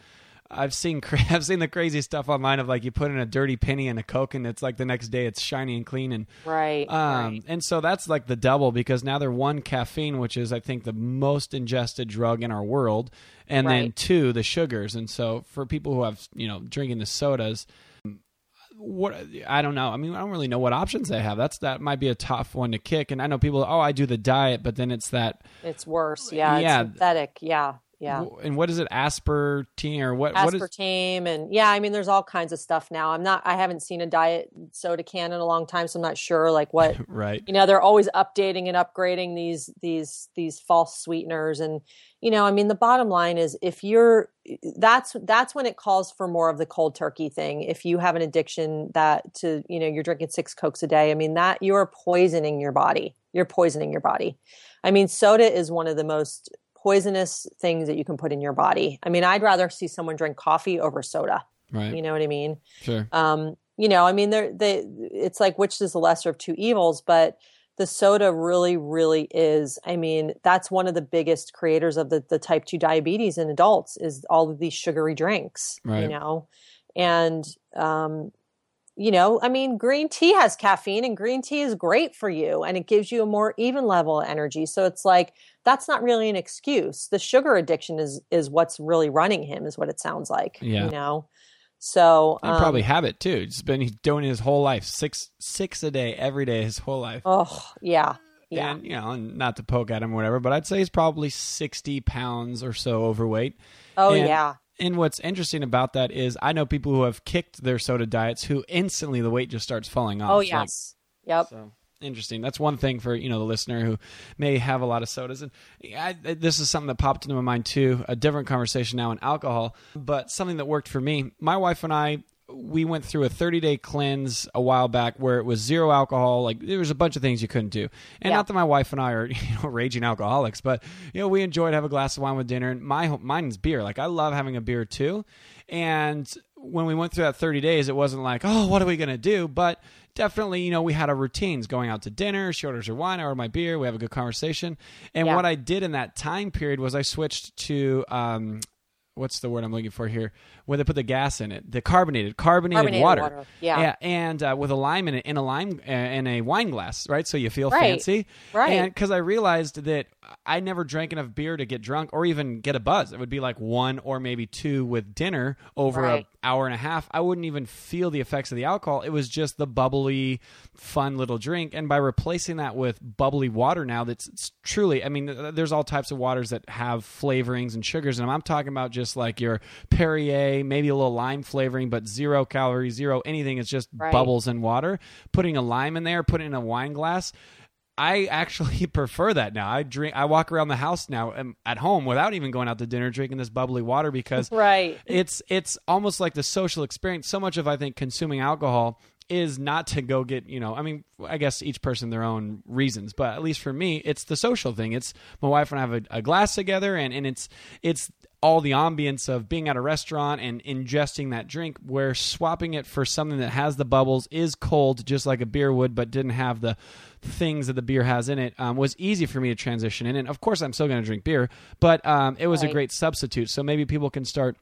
I've seen, cra- I've seen the crazy stuff online of like, you put in a dirty penny and a Coke and it's like the next day it's shiny and clean. And, right, um, right. and so that's like the double, because now they're one, caffeine, which is I think the most ingested drug in our world. And right. then two, the sugars. And so for people who have, you know, drinking the sodas, What I don't know. I mean, I don't really know what options they have. That's that might be a tough one to kick. And I know people. Oh, I do the diet, but then it's that. It's worse. Yeah. yeah. It's synthetic. Yeah. Yeah. And what is it? Aspartame or what? Aspartame what is... and yeah. I mean, there's all kinds of stuff now. I'm not. I haven't seen a diet soda can in a long time, so I'm not sure like what. right. You know, they're always updating and upgrading these these these false sweeteners, and you know, I mean, the bottom line is if you're. That's that's when it calls for more of the cold turkey thing. If you have an addiction that to, you know, you're drinking six Cokes a day, I mean, that you're poisoning your body. You're poisoning your body. I mean, soda is one of the most poisonous things that you can put in your body. I mean, I'd rather see someone drink coffee over soda. Right. You know what I mean? Sure. Um, you know, I mean, they're, they, it's like, which is the lesser of two evils, but the soda really, really is. I mean, that's one of the biggest creators of the, the type two diabetes in adults is all of these sugary drinks, right. you know? And, um, you know, I mean, green tea has caffeine and green tea is great for you and it gives you a more even level of energy. So it's like, that's not really an excuse. The sugar addiction is, is what's really running him is what it sounds like, yeah. you know? So um, I probably have it too. It's been doing it his whole life, six six a day, every day, his whole life. Oh yeah, yeah. And you know, and not to poke at him or whatever, but I'd say he's probably sixty pounds or so overweight. Oh and, yeah. And what's interesting about that is I know people who have kicked their soda diets who instantly the weight just starts falling off. Oh yes, like, yep. So. Interesting. That's one thing for, you know, the listener who may have a lot of sodas. And I, this is something that popped into my mind too, a different conversation now on alcohol, but something that worked for me. My wife and I, we went through a thirty-day cleanse a while back where it was zero alcohol. Like there was a bunch of things you couldn't do. And yeah. not that my wife and I are, you know, raging alcoholics, but you know, we enjoyed having a glass of wine with dinner, and my mine's beer. Like I love having a beer too. And when we went through that thirty days, it wasn't like, oh, what are we going to do? But definitely, you know, we had our routines going out to dinner. She orders her wine, I order my beer. We have a good conversation. And yeah. what I did in that time period was I switched to um, what's the word I'm looking for here? Where they put the gas in it, the carbonated, carbonated, carbonated water. water. Yeah. yeah. And uh, with a lime in it, in a lime, uh, in a wine glass, right? So you feel right. fancy. Right. And because I realized that I never drank enough beer to get drunk or even get a buzz. It would be like one or maybe two with dinner over right. an hour and a half. I wouldn't even feel the effects of the alcohol. It was just the bubbly, fun little drink. And by replacing that with bubbly water now, that's it's truly, I mean, there's all types of waters that have flavorings and sugars. And I'm talking about just like your Perrier, maybe a little lime flavoring, but zero calories, zero anything. It's just right. bubbles and water. Putting a lime in there, putting in a wine glass. I actually prefer that now. I drink. I walk around the house now um, at home without even going out to dinner, drinking this bubbly water because right. it's it's almost like the social experience. So much of, I think, consuming alcohol is not to go get, you know, I mean, I guess each person their own reasons, but at least for me, it's the social thing. It's my wife and I have a, a glass together, and, and it's it's all the ambience of being at a restaurant and ingesting that drink, where swapping it for something that has the bubbles, is cold, just like a beer would, but didn't have the things that the beer has in it, um, was easy for me to transition in. And of course, I'm still going to drink beer, but um, it was right. a great substitute. So maybe people can start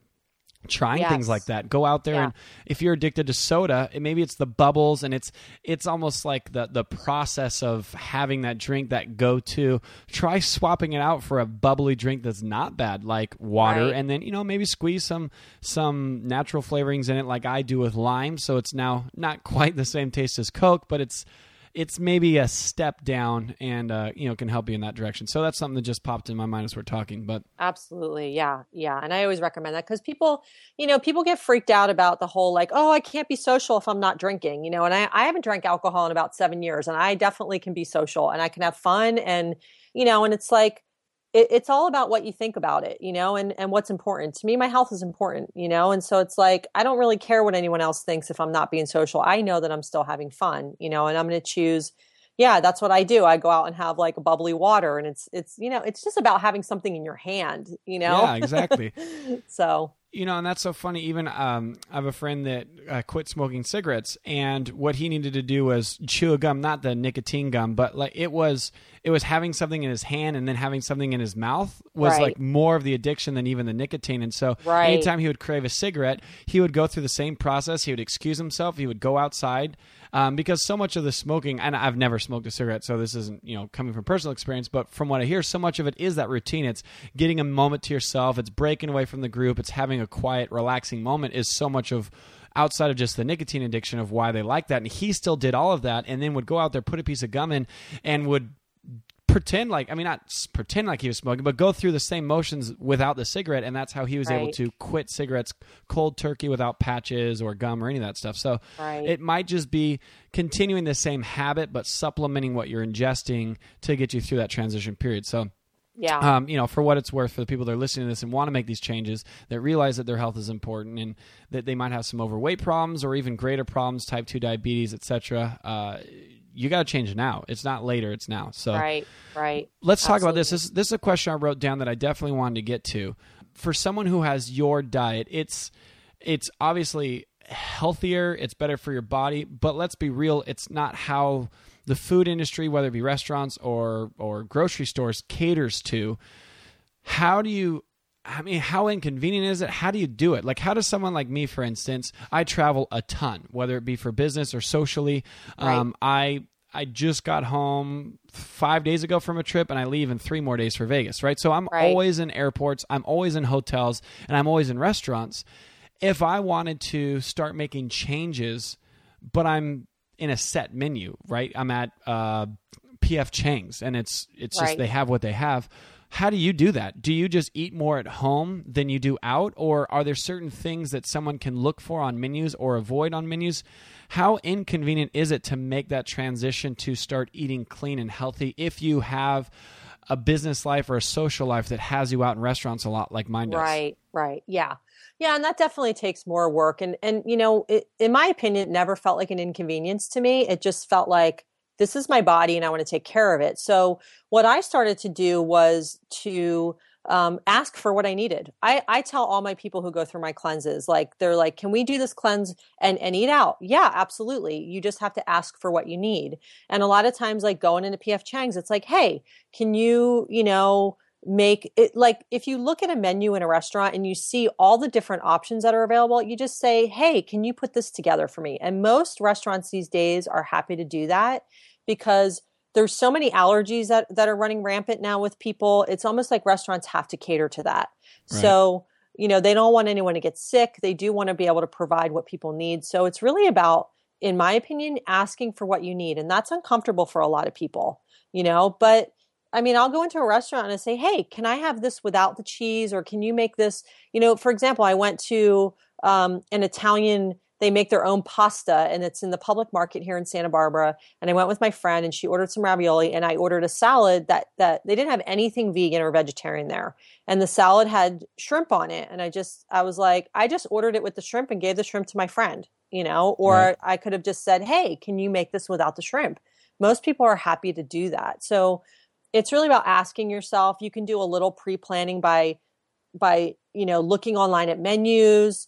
trying yes. things like that. Go out there yeah. and if you're addicted to soda, it, maybe it's the bubbles, and it's it's almost like the the process of having that drink, that go-to. Try swapping it out for a bubbly drink that's not bad, like water, right. and then, you know, maybe squeeze some some natural flavorings in it, like I do with lime. So it's now not quite the same taste as Coke, but it's it's maybe a step down, and uh, you know, can help you in that direction. So that's something that just popped in my mind as we're talking. But absolutely, yeah, yeah. And I always recommend that, because people, you know, people get freaked out about the whole like, oh, I can't be social if I'm not drinking, you know. And I, I haven't drank alcohol in about seven years, and I definitely can be social, and I can have fun, and you know, and it's like, it, it's all about what you think about it, you know, and and what's important to me. My health is important, you know, and so it's like, I don't really care what anyone else thinks if I'm not being social. I know that I'm still having fun, you know, and I'm going to choose. Yeah, that's what I do. I go out and have like a bubbly water, and it's it's you know, it's just about having something in your hand, you know. Yeah, exactly. So. You know, and that's so funny. Even um, I have a friend that uh, quit smoking cigarettes, and what he needed to do was chew a gum, not the nicotine gum, but like it was, it was having something in his hand, and then having something in his mouth was right. like more of the addiction than even the nicotine. And so right. anytime he would crave a cigarette, he would go through the same process. He would excuse himself. He would go outside, um, because so much of the smoking, and I've never smoked a cigarette, so this isn't, you know, coming from personal experience, but from what I hear, so much of it is that routine. It's getting a moment to yourself. It's breaking away from the group. It's having a quiet, relaxing moment is so much of, outside of just the nicotine addiction, of why they like that. And he still did all of that, and then would go out there, put a piece of gum in, and would pretend like, I mean, not pretend like he was smoking, but go through the same motions without the cigarette. And that's how he was right. able to quit cigarettes cold turkey without patches or gum or any of that stuff. So right. it might just be continuing the same habit, but supplementing what you're ingesting to get you through that transition period. So yeah. Um, you know, for what it's worth, for the people that are listening to this and want to make these changes, that realize that their health is important, and that they might have some overweight problems, or even greater problems, type two diabetes, et cetera. Uh, you got to change now. It's not later. It's now. So right, right. Let's Absolutely. talk about this. This, this is a question I wrote down that I definitely wanted to get to. For someone who has your diet, it's, it's obviously healthier. It's better for your body, but let's be real. It's not how the food industry, whether it be restaurants or or grocery stores, caters to. How do you, I mean, how inconvenient is it? How do you do it? Like, how does someone like me, for instance, I travel a ton, whether it be for business or socially. Right. Um, I I just got home five days ago from a trip, and I leave in three more days for Vegas, right? So I'm right. always in airports, I'm always in hotels, and I'm always in restaurants. If I wanted to start making changes, but I'm in a set menu, right? I'm at uh, P F Chang's, and it's it's right. just they have what they have. How do you do that? Do you just eat more at home than you do out? Or are there certain things that someone can look for on menus or avoid on menus? How inconvenient is it to make that transition to start eating clean and healthy if you have a business life or a social life that has you out in restaurants a lot, like mine does? Right, right. Yeah. Yeah. And that definitely takes more work. And, and, you know, it, in my opinion, it never felt like an inconvenience to me. It just felt like, this is my body and I want to take care of it. So what I started to do was to um, ask for what I needed. I, I tell all my people who go through my cleanses, like, they're like, can we do this cleanse and, and eat out? Yeah, absolutely. You just have to ask for what you need. And a lot of times, like going into P F Chang's, it's like, hey, can you, you know, make it like, if you look at a menu in a restaurant and you see all the different options that are available, you just say, hey, can you put this together for me? And most restaurants these days are happy to do that because there's so many allergies that, that are running rampant now with people. It's almost like restaurants have to cater to that. Right. So, you know, they don't want anyone to get sick. They do want to be able to provide what people need. So it's really about, in my opinion, asking for what you need. And that's uncomfortable for a lot of people, you know, but I mean, I'll go into a restaurant and I say, hey, can I have this without the cheese? Or can you make this, you know, for example, I went to um, an Italian, they make their own pasta and it's in the public market here in Santa Barbara. And I went with my friend and she ordered some ravioli and I ordered a salad that, that they didn't have anything vegan or vegetarian there. And the salad had shrimp on it. And I just, I was like, I just ordered it with the shrimp and gave the shrimp to my friend, you know, or right. I could have just said, hey, can you make this without the shrimp? Most people are happy to do that. So it's really about asking yourself. You can do a little pre-planning by, by, you know, looking online at menus,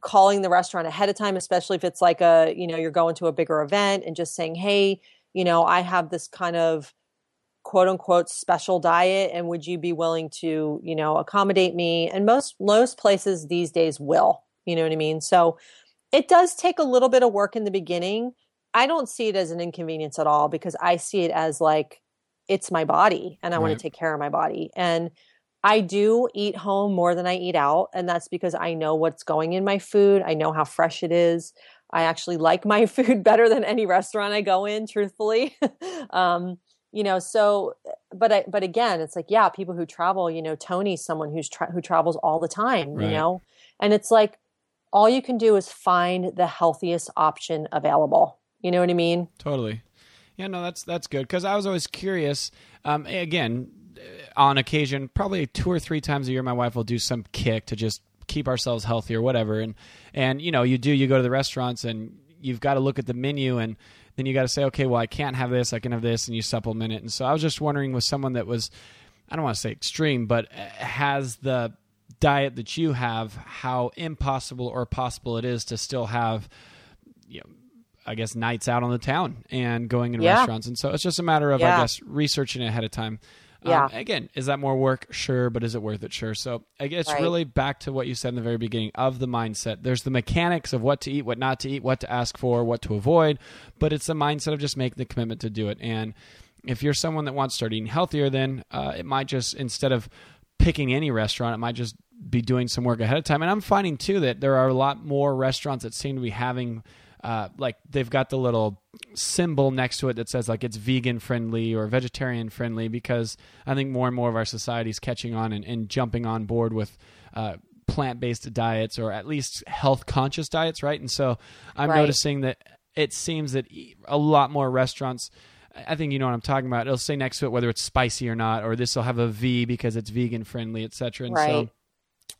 calling the restaurant ahead of time, especially if it's like a, you know, you're going to a bigger event and just saying, hey, you know, I have this kind of quote unquote special diet and would you be willing to, you know, accommodate me? And most, most places these days will, you know what I mean? So it does take a little bit of work in the beginning. I don't see it as an inconvenience at all because I see it as like, it's my body and I right. want to take care of my body. And I do eat home more than I eat out. And that's because I know what's going in my food. I know how fresh it is. I actually like my food better than any restaurant I go in, truthfully. um, you know, so, but, I, but again, it's like, yeah, people who travel, you know, Tony's someone who's tra- who travels all the time, right. you know, and it's like, all you can do is find the healthiest option available. You know what I mean? Totally. Yeah, no, that's that's good because I was always curious. Um, again, on occasion, probably two or three times a year, my wife will do some kick to just keep ourselves healthy or whatever. And and you know, you do you go to the restaurants and you've got to look at the menu and then you got to say, okay, well, I can't have this, I can have this, and you supplement it. And so I was just wondering, with someone that was, I don't want to say extreme, but has the diet that you have, how impossible or possible it is to still have, you know, I guess, nights out on the town and going in yeah. restaurants. And so it's just a matter of, yeah. I guess, researching ahead of time. Yeah. Um, again, is that more work? Sure. But is it worth it? Sure. So I guess right. really back to what you said in the very beginning of the mindset. There's the mechanics of what to eat, what not to eat, what to ask for, what to avoid, but it's the mindset of just making the commitment to do it. And if you're someone that wants to start eating healthier, then uh, it might just, instead of picking any restaurant, it might just be doing some work ahead of time. And I'm finding too, that there are a lot more restaurants that seem to be having Uh, like they've got the little symbol next to it that says like it's vegan friendly or vegetarian friendly, because I think more and more of our society is catching on and, and jumping on board with uh, plant-based diets, or at least health conscious diets. Right. And so I'm right. noticing that it seems that a lot more restaurants, I think you know what I'm talking about, it'll say next to it whether it's spicy or not, or this will have a V because it's vegan friendly, et cetera. And right. so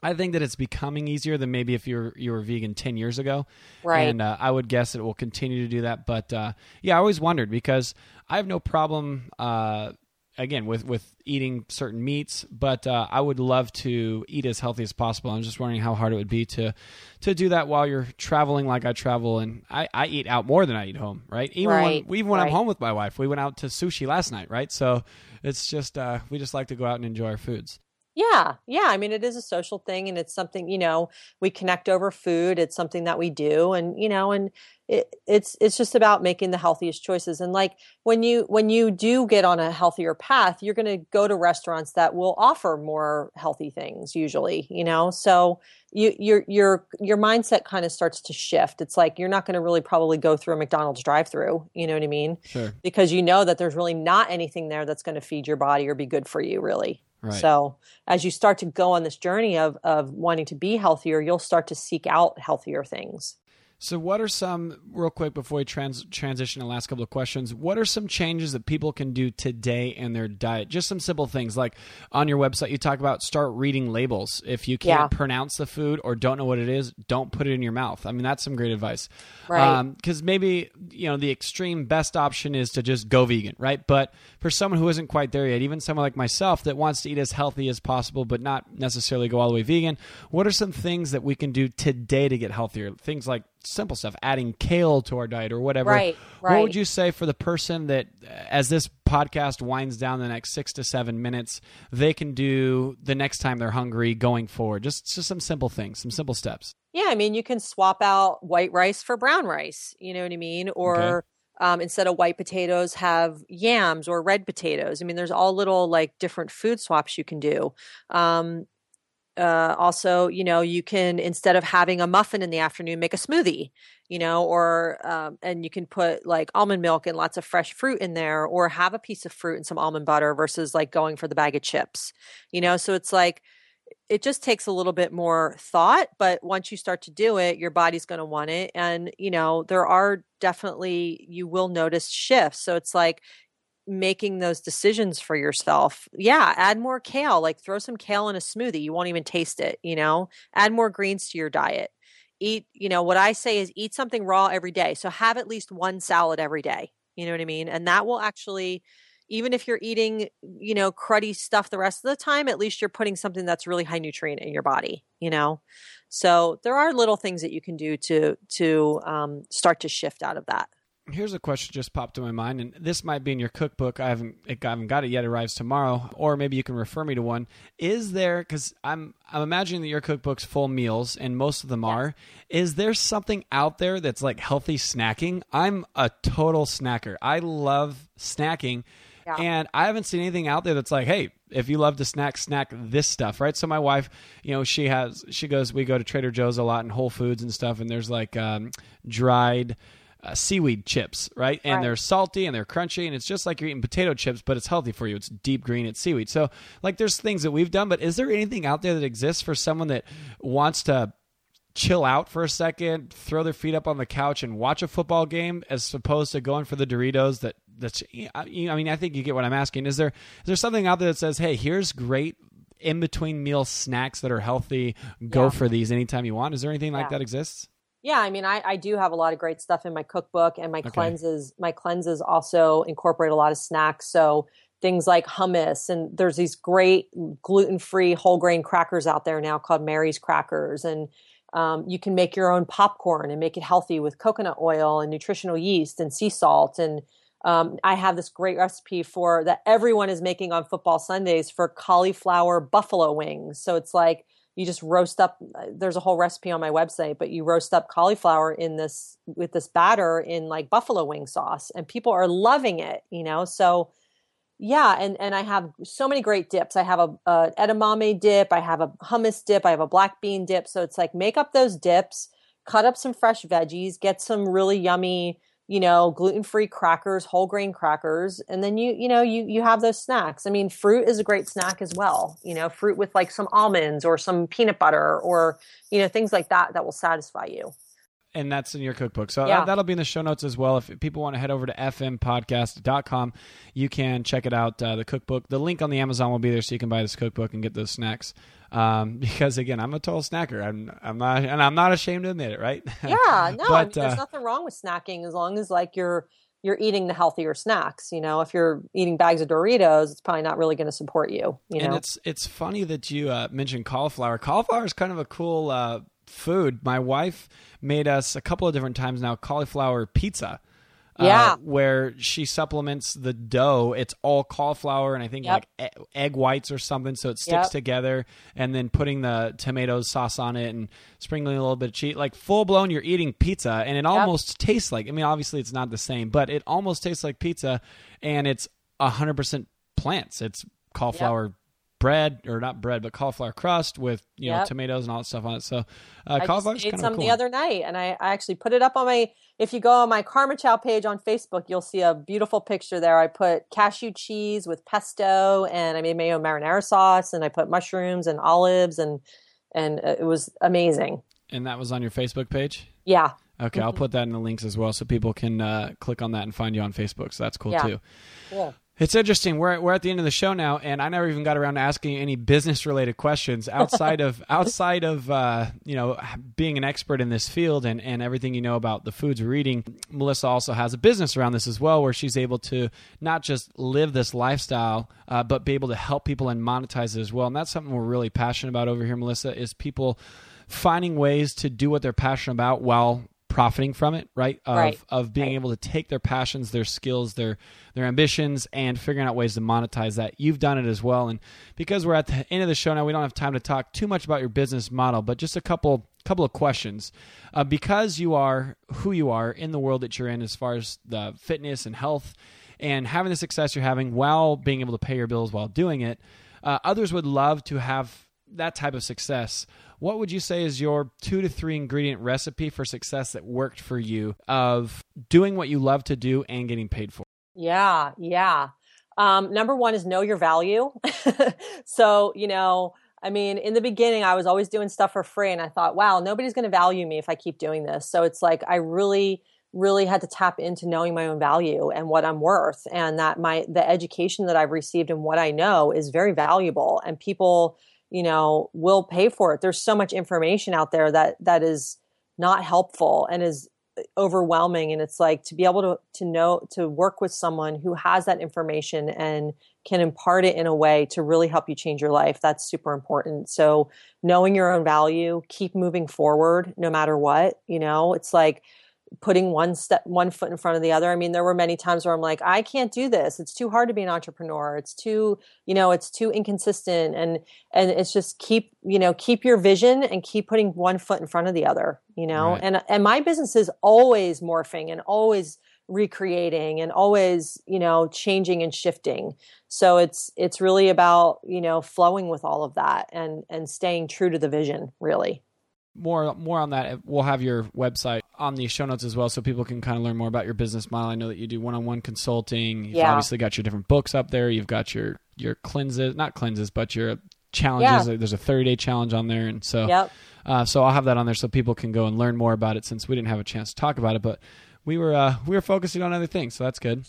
I think that it's becoming easier than maybe if you were, you were vegan ten years ago. Right. And uh, I would guess it will continue to do that. But uh, yeah, I always wondered, because I have no problem, uh, again, with, with eating certain meats, but uh, I would love to eat as healthy as possible. I'm just wondering how hard it would be to, to do that while you're traveling like I travel. And I, I eat out more than I eat home, right? Even right. when, even when right. I'm home with my wife, we went out to sushi last night, right? So it's just, uh, we just like to go out and enjoy our foods. Yeah. Yeah. I mean, it is a social thing and it's something, you know, we connect over food. It's something that we do. And, you know, and it, it's, it's just about making the healthiest choices. And like when you, when you do get on a healthier path, you're going to go to restaurants that will offer more healthy things usually, you know, so you, your, your, your mindset kind of starts to shift. It's like, you're not going to really probably go through a McDonald's drive-through, you know what I mean? Sure. Because you know that there's really not anything there that's going to feed your body or be good for you, really. Right. So as you start to go on this journey of of wanting to be healthier, you'll start to seek out healthier things. So what are some, real quick before we trans, transition to the last couple of questions, what are some changes that people can do today in their diet? Just some simple things, like on your website, you talk about start reading labels. If you can't yeah. pronounce the food or don't know what it is, don't put it in your mouth. I mean, that's some great advice. Right. Because um, maybe, you know, the extreme best option is to just go vegan, right? But for someone who isn't quite there yet, even someone like myself that wants to eat as healthy as possible, but not necessarily go all the way vegan, what are some things that we can do today to get healthier? Things like simple stuff, adding kale to our diet or whatever. Right, right. What would you say for the person that, as this podcast winds down the next six to seven minutes, they can do the next time they're hungry going forward? Just, just some simple things, some simple steps. Yeah. I mean, you can swap out white rice for brown rice, you know what I mean? Or okay. um, instead of white potatoes, have yams or red potatoes. I mean, there's all little like different food swaps you can do. Um, Uh, also, you know, you can, instead of having a muffin in the afternoon, make a smoothie, you know, or, um, and you can put like almond milk and lots of fresh fruit in there, or have a piece of fruit and some almond butter versus like going for the bag of chips, you know? So it's like, it just takes a little bit more thought, but once you start to do it, your body's going to want it. And, you know, there are definitely, you will notice shifts. So it's like, making those decisions for yourself. Yeah. Add more kale, like throw some kale in a smoothie. You won't even taste it, you know, add more greens to your diet. Eat, you know, what I say is eat something raw every day. So have at least one salad every day. You know what I mean? And that will actually, even if you're eating, you know, cruddy stuff the rest of the time, at least you're putting something that's really high nutrient in your body, you know? So there are little things that you can do to, to um, start to shift out of that. Here's a question just popped to my mind, and this might be in your cookbook. I haven't, I haven't got it yet. It arrives tomorrow, or maybe you can refer me to one. Is there, because I'm, I'm imagining that your cookbook's full meals, and most of them are. Is there something out there that's like healthy snacking? I'm a total snacker. I love snacking. Yeah. And I haven't seen anything out there that's like, hey, if you love to snack, snack this stuff, right? So my wife, you know, she has, she goes, we go to Trader Joe's a lot and Whole Foods and stuff, and there's like um, dried Uh, seaweed chips, right? And right. They're salty and they're crunchy, and it's just like you're eating potato chips, but it's healthy for you. It's deep green, it's seaweed. So like there's things that we've done, but is there anything out there that exists for someone that wants to chill out for a second, throw their feet up on the couch and watch a football game as opposed to going for the Doritos that that's, I mean, I think you get what I'm asking. Is there, is there something out there that says, hey, here's great in between meal snacks that are healthy. Go yeah. for these anytime you want. Is there anything yeah. like that exists? Yeah. I mean, I, I do have a lot of great stuff in my cookbook, and my okay. cleanses, my cleanses also incorporate a lot of snacks. So things like hummus, and there's these great gluten-free whole grain crackers out there now called Mary's Crackers. And um, you can make your own popcorn and make it healthy with coconut oil and nutritional yeast and sea salt. And um, I have this great recipe for that everyone is making on football Sundays for cauliflower buffalo wings. So it's like, you just roast up, there's a whole recipe on my website, but you roast up cauliflower in this, with this batter in like buffalo wing sauce, and people are loving it, you know? So yeah. And, and I have so many great dips. I have a, a edamame dip. I have a hummus dip. I have a black bean dip. So it's like, make up those dips, cut up some fresh veggies, get some really yummy, you know, gluten-free crackers, whole grain crackers. And then you, you know, you, you have those snacks. I mean, fruit is a great snack as well, you know, fruit with like some almonds or some peanut butter or, you know, things like that, that will satisfy you. And that's in your cookbook. So yeah. that'll be in the show notes as well. If people want to head over to F M podcast dot com, you can check it out. Uh, the cookbook, the link on the Amazon will be there so you can buy this cookbook and get those snacks. Um, because again, I'm a total snacker. I'm, I'm not, and I'm not ashamed to admit it. Right? Yeah. No, but, I mean, there's uh, nothing wrong with snacking as long as like you're, you're eating the healthier snacks. You know, if you're eating bags of Doritos, it's probably not really going to support you. You know? And it's, it's funny that you uh, mentioned cauliflower. Cauliflower is kind of a cool, uh, food. My wife made us a couple of different times now cauliflower pizza. Yeah. Uh, where she supplements the dough. It's all cauliflower and I think yep. like e- egg whites or something. So it sticks yep. together, and then putting the tomato sauce on it and sprinkling a little bit of cheese, like full blown, you're eating pizza, and it yep. almost tastes like, I mean, obviously it's not the same, but it almost tastes like pizza, and it's a hundred percent plants. It's cauliflower yep. bread, or not bread, but cauliflower crust with, you yep. know, tomatoes and all that stuff on it. So uh, cauliflower is kind of cool. I ate some the other night, and I, I actually put it up on my, if you go on my Karma Chow page on Facebook, you'll see a beautiful picture there. I put cashew cheese with pesto, and I made my own marinara sauce, and I put mushrooms and olives, and, and it was amazing. And that was on your Facebook page? Yeah. Okay. Mm-hmm. I'll put that in the links as well so people can uh, click on that and find you on Facebook. So that's cool yeah. too. Yeah. It's interesting. We're we're at the end of the show now, and I never even got around to asking you any business related questions outside of outside of uh, you know, being an expert in this field and, and everything you know about the foods we're eating. Melissa also has a business around this as well, where she's able to not just live this lifestyle, uh, but be able to help people and monetize it as well. And that's something we're really passionate about over here, Melissa, is people finding ways to do what they're passionate about while profiting from it, right? Of right. of being right. able to take their passions, their skills, their their ambitions, and figuring out ways to monetize that. You've done it as well. And because we're at the end of the show now, we don't have time to talk too much about your business model, but just a couple couple of questions. Uh, because you are who you are in the world that you're in as far as the fitness and health and having the success you're having while being able to pay your bills while doing it, uh, others would love to have that type of success. What would you say is your two to three ingredient recipe for success that worked for you of doing what you love to do and getting paid for? Yeah. Yeah. Um, number one is know your value. So, you know, I mean, in the beginning, I was always doing stuff for free and I thought, wow, nobody's going to value me if I keep doing this. So it's like, I really, really had to tap into knowing my own value and what I'm worth, and that my, the education that I've received and what I know is very valuable, and people, you know, will pay for it. There's so much information out there that, that is not helpful and is overwhelming. And it's like to be able to, to know, to work with someone who has that information and can impart it in a way to really help you change your life. That's super important. So knowing your own value, keep moving forward no matter what, you know, it's like putting one step, one foot in front of the other. I mean, there were many times where I'm like, I can't do this. It's too hard to be an entrepreneur. It's too, you know, it's too inconsistent. And, and it's just keep, you know, keep your vision and keep putting one foot in front of the other, you know, right. and, and my business is always morphing and always recreating and always, you know, changing and shifting. So it's, it's really about, you know, flowing with all of that and, and staying true to the vision, really. More more on that. We'll have your website on the show notes as well, so people can kind of learn more about your business model. I know that you do one-on-one consulting. You've yeah. obviously got your different books up there. You've got your, your cleanses, not cleanses, but your challenges. Yeah. There's a thirty-day challenge on there. And so yep. uh, so I'll have that on there so people can go and learn more about it, since we didn't have a chance to talk about it. But we were uh, we were focusing on other things, so that's good.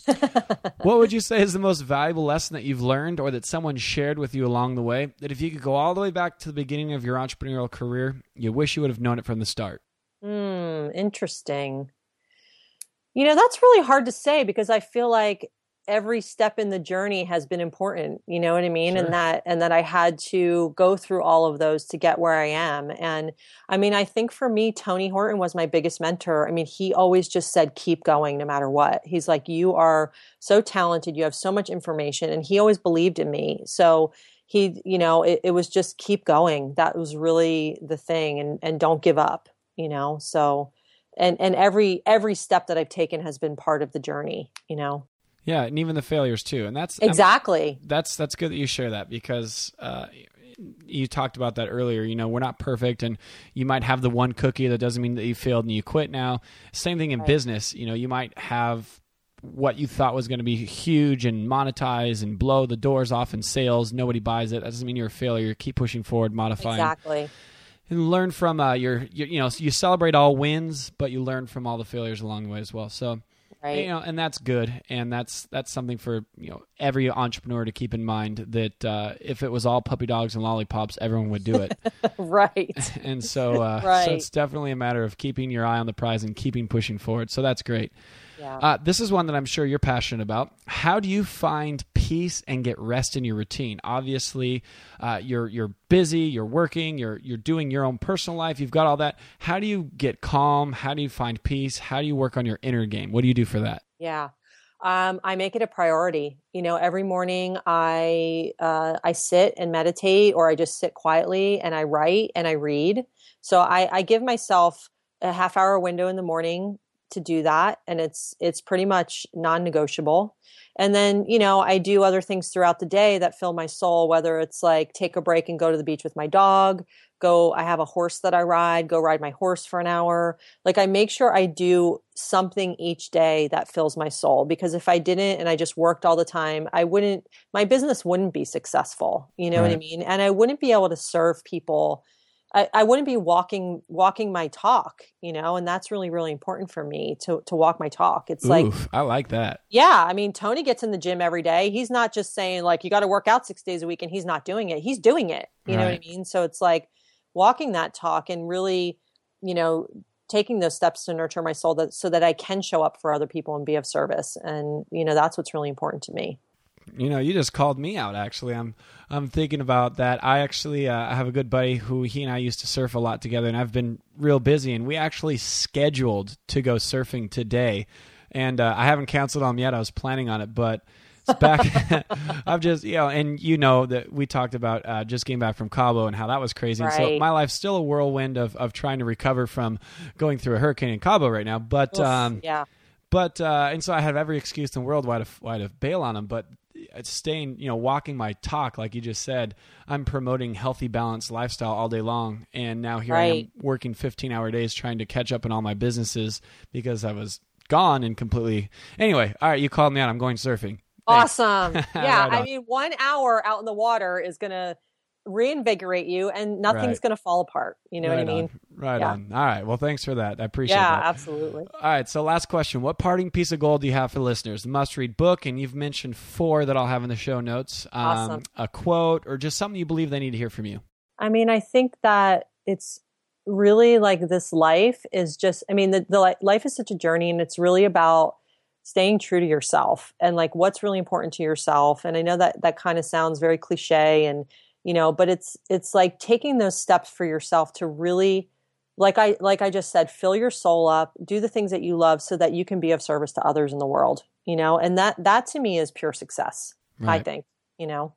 What would you say is the most valuable lesson that you've learned or that someone shared with you along the way, that if you could go all the way back to the beginning of your entrepreneurial career, you wish you would have known it from the start? Hmm, interesting. You know, that's really hard to say, because I feel like every step in the journey has been important, you know what I mean? Sure. And that, and that I had to go through all of those to get where I am. And I mean, I think for me, Tony Horton was my biggest mentor. I mean, he always just said, keep going no matter what. He's like, you are so talented. You have so much information. And he always believed in me. So he, you know, it, it was just keep going. That was really the thing, and, and don't give up, you know? So, and, and every, every step that I've taken has been part of the journey, you know? Yeah, and even the failures too. And that's exactly, I mean, that's that's good that you share that, because uh, you talked about that earlier. You know, we're not perfect, and you might have the one cookie that doesn't mean that you failed and you quit now. Same thing in right. business. You know, you might have what you thought was going to be huge and monetize and blow the doors off in sales. Nobody buys it. That doesn't mean you're a failure. Keep pushing forward, modifying. Exactly. And learn from uh, your, your, you know, you celebrate all wins, but you learn from all the failures along the way as well. So. Right. You know, and that's good. And that's, that's something for, you know, every entrepreneur to keep in mind, that uh, if it was all puppy dogs and lollipops, everyone would do it. Right. And so, uh, right. so it's definitely a matter of keeping your eye on the prize and keeping pushing forward. So that's great. Yeah. Uh, this is one that I'm sure you're passionate about. How do you find peace and get rest in your routine? Obviously, uh, you're you're busy, you're working, you're you're doing your own personal life. You've got all that. How do you get calm? How do you find peace? How do you work on your inner game? What do you do for that? Yeah, um, I make it a priority. You know, every morning I uh, I sit and meditate, or I just sit quietly and I write and I read. So I, I give myself a half hour window in the morning to do that. And it's, it's pretty much non-negotiable. And then, you know, I do other things throughout the day that fill my soul, whether it's like take a break and go to the beach with my dog, go, I have a horse that I ride, go ride my horse for an hour. Like I make sure I do something each day that fills my soul, because if I didn't, and I just worked all the time, I wouldn't, my business wouldn't be successful. You know right. what I mean? And I wouldn't be able to serve people. I, I wouldn't be walking walking my talk, you know, and that's really, really important for me to to walk my talk. It's Oof, like I like that. Yeah. I mean, Tony gets in the gym every day. He's not just saying like you gotta work out six days a week and he's not doing it. He's doing it. You right. know what I mean? So it's like walking that talk and really, you know, taking those steps to nurture my soul that so that I can show up for other people and be of service. And, you know, that's what's really important to me. you know, you just called me out. Actually, I'm I'm thinking about that. I actually uh, I have a good buddy who he and I used to surf a lot together, and I've been real busy. And we actually scheduled to go surfing today, and uh, I haven't canceled on him yet. I was planning on it, but it's back. I've just you know, and you know that we talked about uh, just getting back from Cabo and how that was crazy. Right. And so my life's still a whirlwind of of trying to recover from going through a hurricane in Cabo right now. But Oof, um, yeah. But uh, and so I have every excuse in the world why to why to bail on them. But it's staying, you know, walking my talk, like you just said, I'm promoting healthy, balanced lifestyle all day long. And now here right. I am working fifteen hour days trying to catch up in all my businesses because I was gone and completely. Anyway, all right, you called me out. I'm going surfing. Thanks. Awesome. Yeah, right I on. mean, one hour out in the water is going to reinvigorate you, and nothing's right. going to fall apart. You know right what I mean? On. Right yeah. on. All right. Well, thanks for that. I appreciate yeah, that. Yeah, absolutely. All right. So last question. What parting piece of gold do you have for listeners? The must-read book, and you've mentioned four that I'll have in the show notes. Um, awesome. A quote or just something you believe they need to hear from you. I mean, I think that it's really like this life is just, I mean, the, the life is such a journey, and it's really about staying true to yourself and like what's really important to yourself. And I know that that kind of sounds very cliche and you know, but it's, it's like taking those steps for yourself to really, like I, like I just said, fill your soul up, do the things that you love so that you can be of service to others in the world, you know? And that, that to me is pure success, right. I think, you know?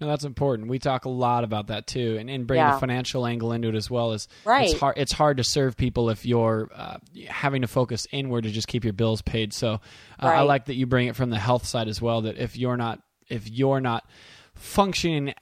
No, that's important. We talk a lot about that too. And, and bring yeah. the financial angle into it as well as right. it's hard, it's hard to serve people if you're uh, having to focus inward to just keep your bills paid. So uh, right. I like that you bring it from the health side as well, that if you're not, if you're not functioning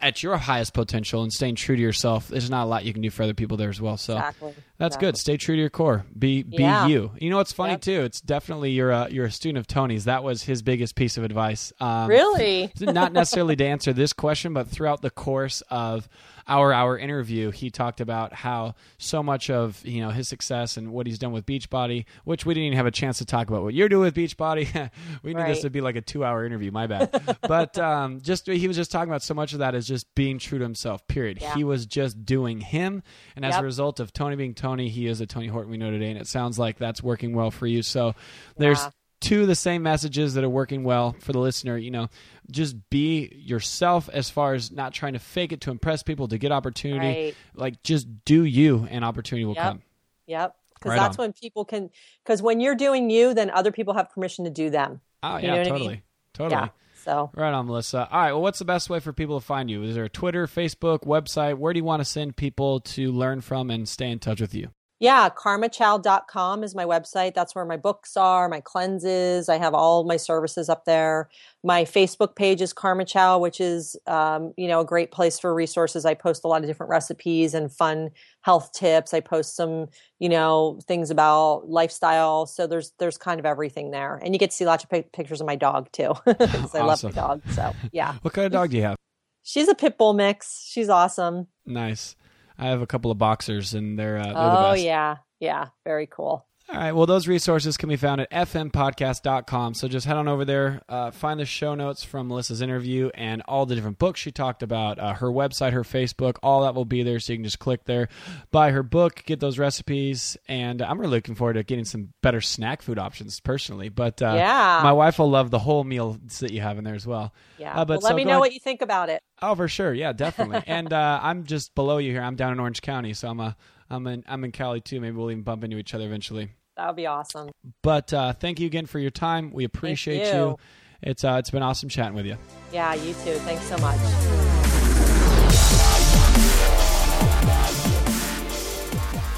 at your highest potential and staying true to yourself, there's not a lot you can do for other people there as well. So exactly. that's exactly. good. Stay true to your core. Be be yeah. you. You know what's funny yep. too? It's definitely you're a, you're a student of Tony's. That was his biggest piece of advice. Um, really? Not necessarily to answer this question, but throughout the course of our our interview, he talked about how so much of you know his success and what he's done with Beachbody, which we didn't even have a chance to talk about what you're doing with Beachbody. we right. knew this would be like a two hour interview. My bad. but um, just he was just talking about so much of that is just being true to himself, period. Yeah. He was just doing him. And as yep. a result of Tony being Tony, he is a Tony Horton we know today. And it sounds like that's working well for you. So there's yeah. two of the same messages that are working well for the listener. You know, just be yourself as far as not trying to fake it to impress people, to get opportunity. Right. Like just do you and opportunity will yep. come. Yep. Because right that's on. when people can, because when you're doing you, then other people have permission to do them. Oh, you yeah, know totally. I mean? Totally. Yeah. So. Right on, Melissa. All right. Well, what's the best way for people to find you? Is there a Twitter, Facebook, website? Where do you want to send people to learn from and stay in touch with you? Yeah. karma chow dot com is my website. That's where my books are, my cleanses. I have all my services up there. My Facebook page is Karma Chow, which is, um, you know, a great place for resources. I post a lot of different recipes and fun health tips. I post some, you know, things about lifestyle. So there's, there's kind of everything there, and you get to see lots of pic- pictures of my dog too. Awesome. I love my dog. So yeah. What kind of dog do you have? She's a pit bull mix. She's awesome. Nice. I have a couple of boxers, and they're, uh, they're oh, the best. yeah. Yeah. Very cool. All right. Well, those resources can be found at F M podcast dot com. So just head on over there, uh, find the show notes from Melissa's interview and all the different books she talked about, uh, her website, her Facebook, all that will be there. So you can just click there, buy her book, get those recipes. And I'm really looking forward to getting some better snack food options personally. But uh, yeah. my wife will love the whole meals that you have in there as well. Yeah. Uh, but well, let so me know ahead. what you think about it. Oh, for sure. Yeah, definitely. and uh, I'm just below you here. I'm down in Orange County. So I'm, a, I'm, in, I'm in Cali too. Maybe we'll even bump into each other eventually. That would be awesome. But uh, thank you again for your time. We appreciate you. you. It's uh, it's been awesome chatting with you. Yeah, you too. Thanks so much.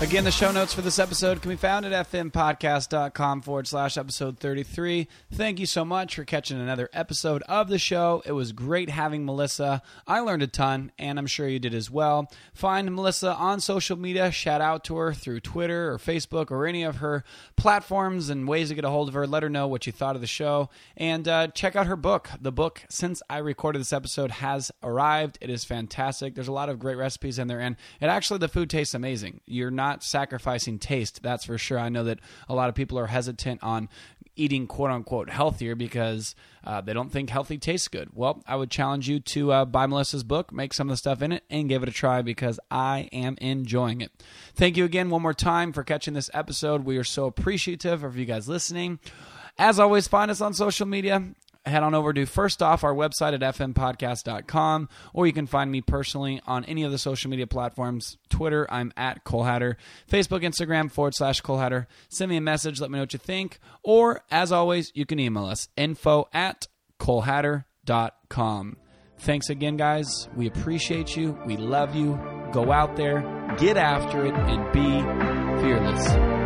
Again, the show notes for this episode can be found at fmpodcast.com forward slash episode 33. Thank you so much for catching another episode of the show. It was great having Melissa. I learned a ton, and I'm sure you did as well. Find Melissa on social media. Shout out to her through Twitter or Facebook or any of her platforms and ways to get a hold of her. Let her know what you thought of the show. And uh, check out her book. The book, since I recorded this episode, has arrived. It is fantastic. There's a lot of great recipes in there, and it actually, the food tastes amazing. You're not Not sacrificing taste, that's for sure. I know that a lot of people are hesitant on eating quote-unquote healthier because uh, they don't think healthy tastes good. Well, I would challenge you to uh, buy Melissa's book, make some of the stuff in it, and give it a try because I am enjoying it. Thank you again one more time for catching this episode. We are so appreciative of you guys listening. As always, find us on social media. head on over to, first off, our website at F M podcast dot com, or you can find me personally on any of the social media platforms. Twitter, I'm at Cole Hatter. Facebook, Instagram, forward slash Cole Hatter. Send me a message. Let me know what you think. Or, as always, you can email us, info at cole hatter dot com. Thanks again, guys. We appreciate you. We love you. Go out there, get after it, and be fearless.